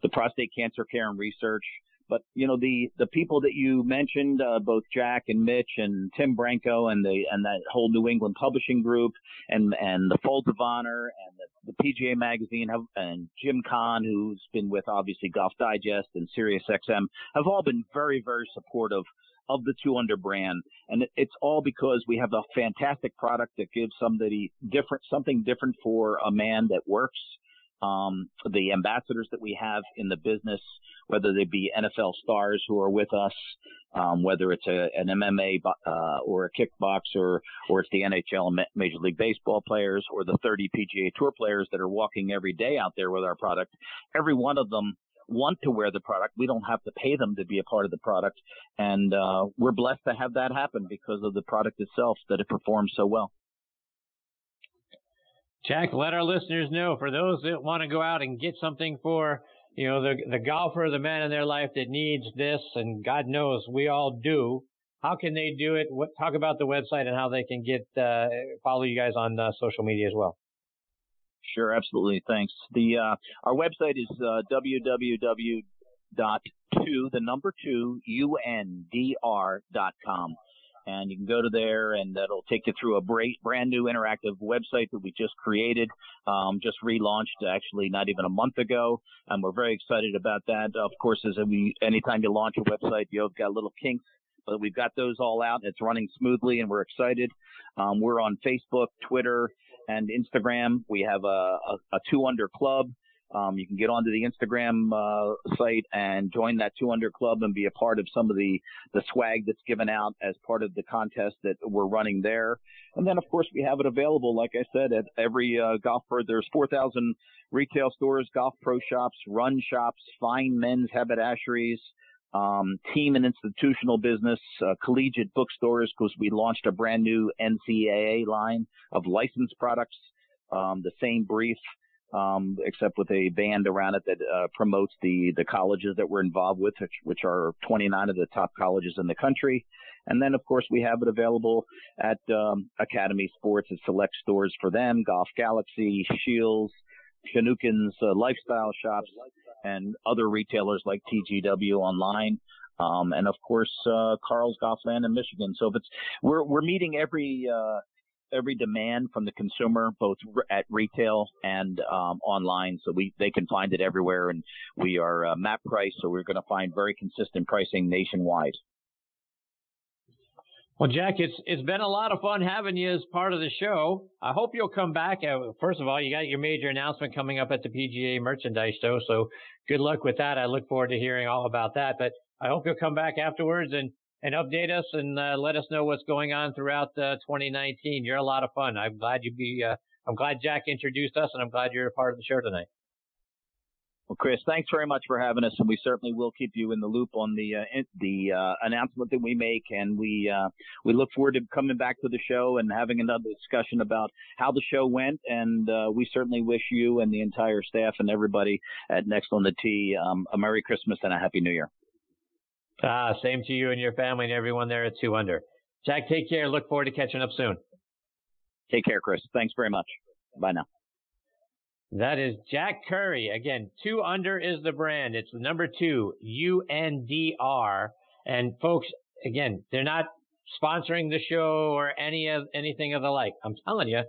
the prostate cancer care and research. But, you know, the, the people that you mentioned, uh, both Jack and Mitch and Tim Branco and the, and that whole New England publishing group and, and the Folds of Honor and the, the P G A magazine have, and Jim Kahn, who's been with obviously Golf Digest and SiriusXM, have all been very, very supportive of the two under brand. And it's all because we have a fantastic product that gives somebody different, something different for a man that works. Um, the ambassadors that we have in the business, whether they be N F L stars who are with us, um, whether it's a, an M M A uh, or a kickboxer, or it's the N H L and Major League Baseball players, or the thirty P G A Tour players that are walking every day out there with our product, every one of them want to wear the product. We don't have to pay them to be a part of the product, and uh, we're blessed to have that happen because of the product itself, that it performs so well. Jack, let our listeners know, for those that want to go out and get something for, you know, the the golfer, the man in their life that needs this, and God knows we all do, how can they do it? What, talk about the website and how they can get uh, follow you guys on uh, social media as well. Sure, absolutely. Thanks. The uh, our website is uh, w w w dot two the number two U N D R dot com. And you can go to there, and that'll take you through a great, brand new interactive website that we just created, um, just relaunched actually not even a month ago. And we're very excited about that. Of course, as we, anytime you launch a website, you've got little kinks, but we've got those all out. It's running smoothly, and we're excited. Um, we're on Facebook, Twitter, and Instagram. We have a, a, a two under club. Um, you can get onto the Instagram uh, site and join that two under club and be a part of some of the, the swag that's given out as part of the contest that we're running there. And then, of course, we have it available, like I said, at every uh, golf pro. There's four thousand retail stores, golf pro shops, run shops, fine men's haberdasheries, um, team and institutional business, uh, collegiate bookstores, because we launched a brand new N C A A line of licensed products, um, the same brief. Um, except with a band around it that uh, promotes the, the colleges that we're involved with, which, which are twenty-nine of the top colleges in the country. And then, of course, we have it available at um, Academy Sports and select stores for them, Golf Galaxy, Shields, Chinookan's uh, lifestyle shops, and other retailers like T G W online. Um, and, of course, uh, Carl's Golfland in Michigan. So if it's, we're, we're meeting every uh, – every demand from the consumer, both at retail and um, online. So we they can find it everywhere, and we are uh, map priced, so we're going to find very consistent pricing nationwide. Well, Jack, it's it's been a lot of fun having you as part of the show. I hope you'll come back. Uh, first of all, you got your major announcement coming up at the P G A Merchandise Show, so good luck with that. I look forward to hearing all about that, but I hope you'll come back afterwards and And update us and uh, let us know what's going on throughout uh, twenty nineteen. You're a lot of fun. I'm glad you be. Uh, I'm glad Jack introduced us, and I'm glad you're a part of the show tonight. Well, Chris, thanks very much for having us, and we certainly will keep you in the loop on the uh, the uh, announcement that we make, and we uh, we look forward to coming back to the show and having another discussion about how the show went. And uh, we certainly wish you and the entire staff and everybody at Next on the Tee um, a Merry Christmas and a Happy New Year. Ah, same to you and your family and everyone there at two under. Jack, take care. Look forward to catching up soon. Take care, Chris. Thanks very much. Bye now. That is Jack Curry. Again, two under is the brand. It's the number two, U N D R. And folks, again, they're not sponsoring the show or any of anything of the like. I'm telling you,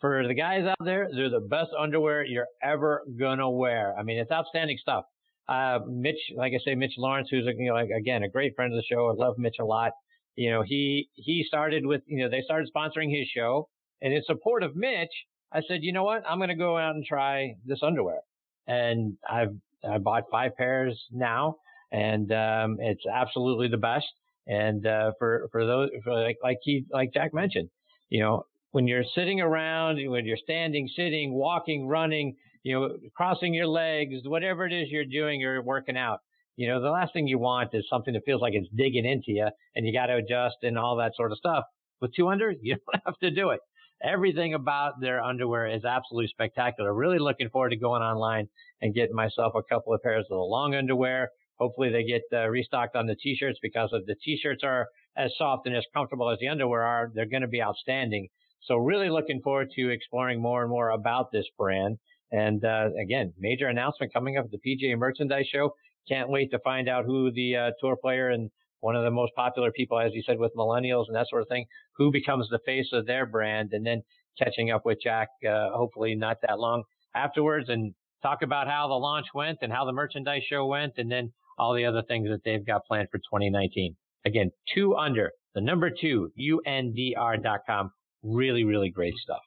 for the guys out there, they're the best underwear you're ever going to wear. I mean, it's outstanding stuff. Uh, Mitch, like I say, Mitch Lawrence, who's, you know, again, a great friend of the show. I love Mitch a lot. You know, he, he started with, you know, they started sponsoring his show, and in support of Mitch, I said, you know what? I'm going to go out and try this underwear. And I've, I bought five pairs now, and, um, it's absolutely the best. And, uh, for, for those, for like, like he, like Jack mentioned, you know, when you're sitting around, when you're standing, sitting, walking, running, you know, crossing your legs, whatever it is you're doing, you're working out. You know, the last thing you want is something that feels like it's digging into you and you got to adjust and all that sort of stuff. With two under, you don't have to do it. Everything about their underwear is absolutely spectacular. Really looking forward to going online and getting myself a couple of pairs of the long underwear. Hopefully they get uh, restocked on the T-shirts, because if the T-shirts are as soft and as comfortable as the underwear are, they're going to be outstanding. So really looking forward to exploring more and more about this brand. And, uh, again, major announcement coming up at the P G A Merchandise Show. Can't wait to find out who the uh, tour player and one of the most popular people, as you said, with millennials and that sort of thing, who becomes the face of their brand, and then catching up with Jack, uh, hopefully not that long afterwards, and talk about how the launch went and how the merchandise show went, and then all the other things that they've got planned for twenty nineteen. Again, two under, the number two, U N D R dot com. Really, really great stuff.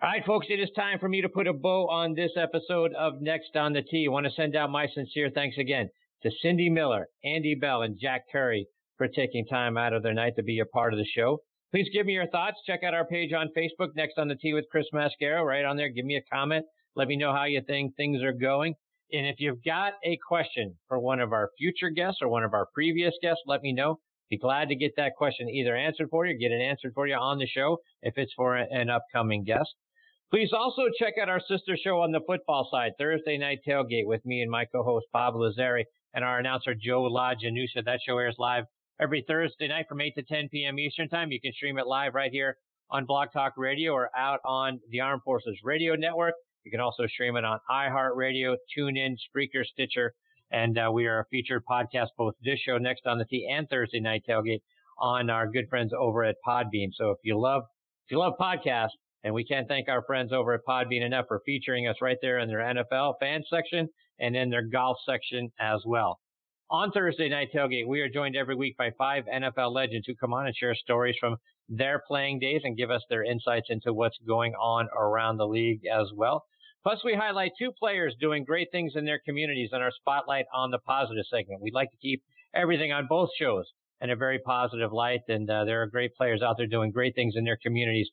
All right, folks, it is time for me to put a bow on this episode of Next on the Tee. I want to send out my sincere thanks again to Cindy Miller, Andy Bell, and Jack Curry for taking time out of their night to be a part of the show. Please give me your thoughts. Check out our page on Facebook, Next on the Tee with Chris Mascaro, right on there. Give me a comment. Let me know how you think things are going. And if you've got a question for one of our future guests or one of our previous guests, let me know. Be glad to get that question either answered for you, get it answered for you on the show if it's for an upcoming guest. Please also check out our sister show on the football side, Thursday Night Tailgate, with me and my co-host Bob Lazzari and our announcer Joe LaGianusa. That show airs live every Thursday night from eight to ten p.m. Eastern Time. You can stream it live right here on Blog Talk Radio or out on the Armed Forces Radio Network. You can also stream it on iHeartRadio, TuneIn, Spreaker, Stitcher, and uh, we are a featured podcast, both this show, Next on the Tee, and Thursday Night Tailgate, on our good friends over at Podbean. So if you love, if you love podcasts, and we can't thank our friends over at Podbean enough for featuring us right there in their N F L fan section and in their golf section as well. On Thursday Night Tailgate, we are joined every week by five N F L legends who come on and share stories from their playing days and give us their insights into what's going on around the league as well. Plus, we highlight two players doing great things in their communities in our Spotlight on the Positive segment. We'd like to keep everything on both shows in a very positive light, and uh, there are great players out there doing great things in their communities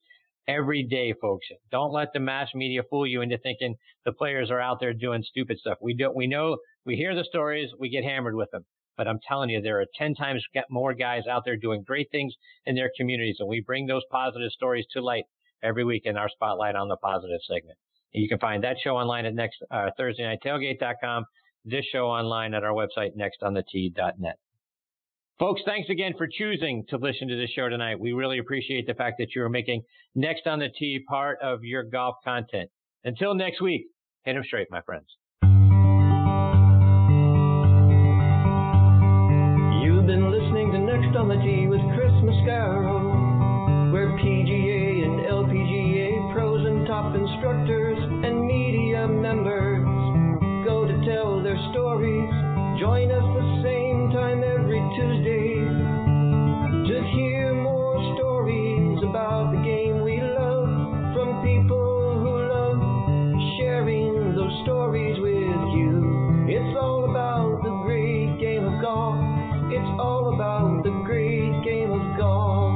every day, folks. Don't let the mass media fool you into thinking the players are out there doing stupid stuff. We don't. We know, we hear the stories, we get hammered with them. But I'm telling you, there are ten times more guys out there doing great things in their communities, and we bring those positive stories to light every week in our Spotlight on the Positive segment. And you can find that show online at next uh, Thursday Night Tailgate dot com, this show online at our website, next on the tee dot net. Folks, thanks again for choosing to listen to this show tonight. We really appreciate the fact that you are making Next on the Tee part of your golf content. Until next week, hit 'em straight, my friends. You've been listening to Next on the Tee with Chris Mascaro, where P G A and L P G A pros and top instructors and media members go to tell their stories. Join us the same time every Tuesday to hear more stories about the game we love from people who love sharing those stories with you. It's all about the great game of golf. It's all about the great game of golf.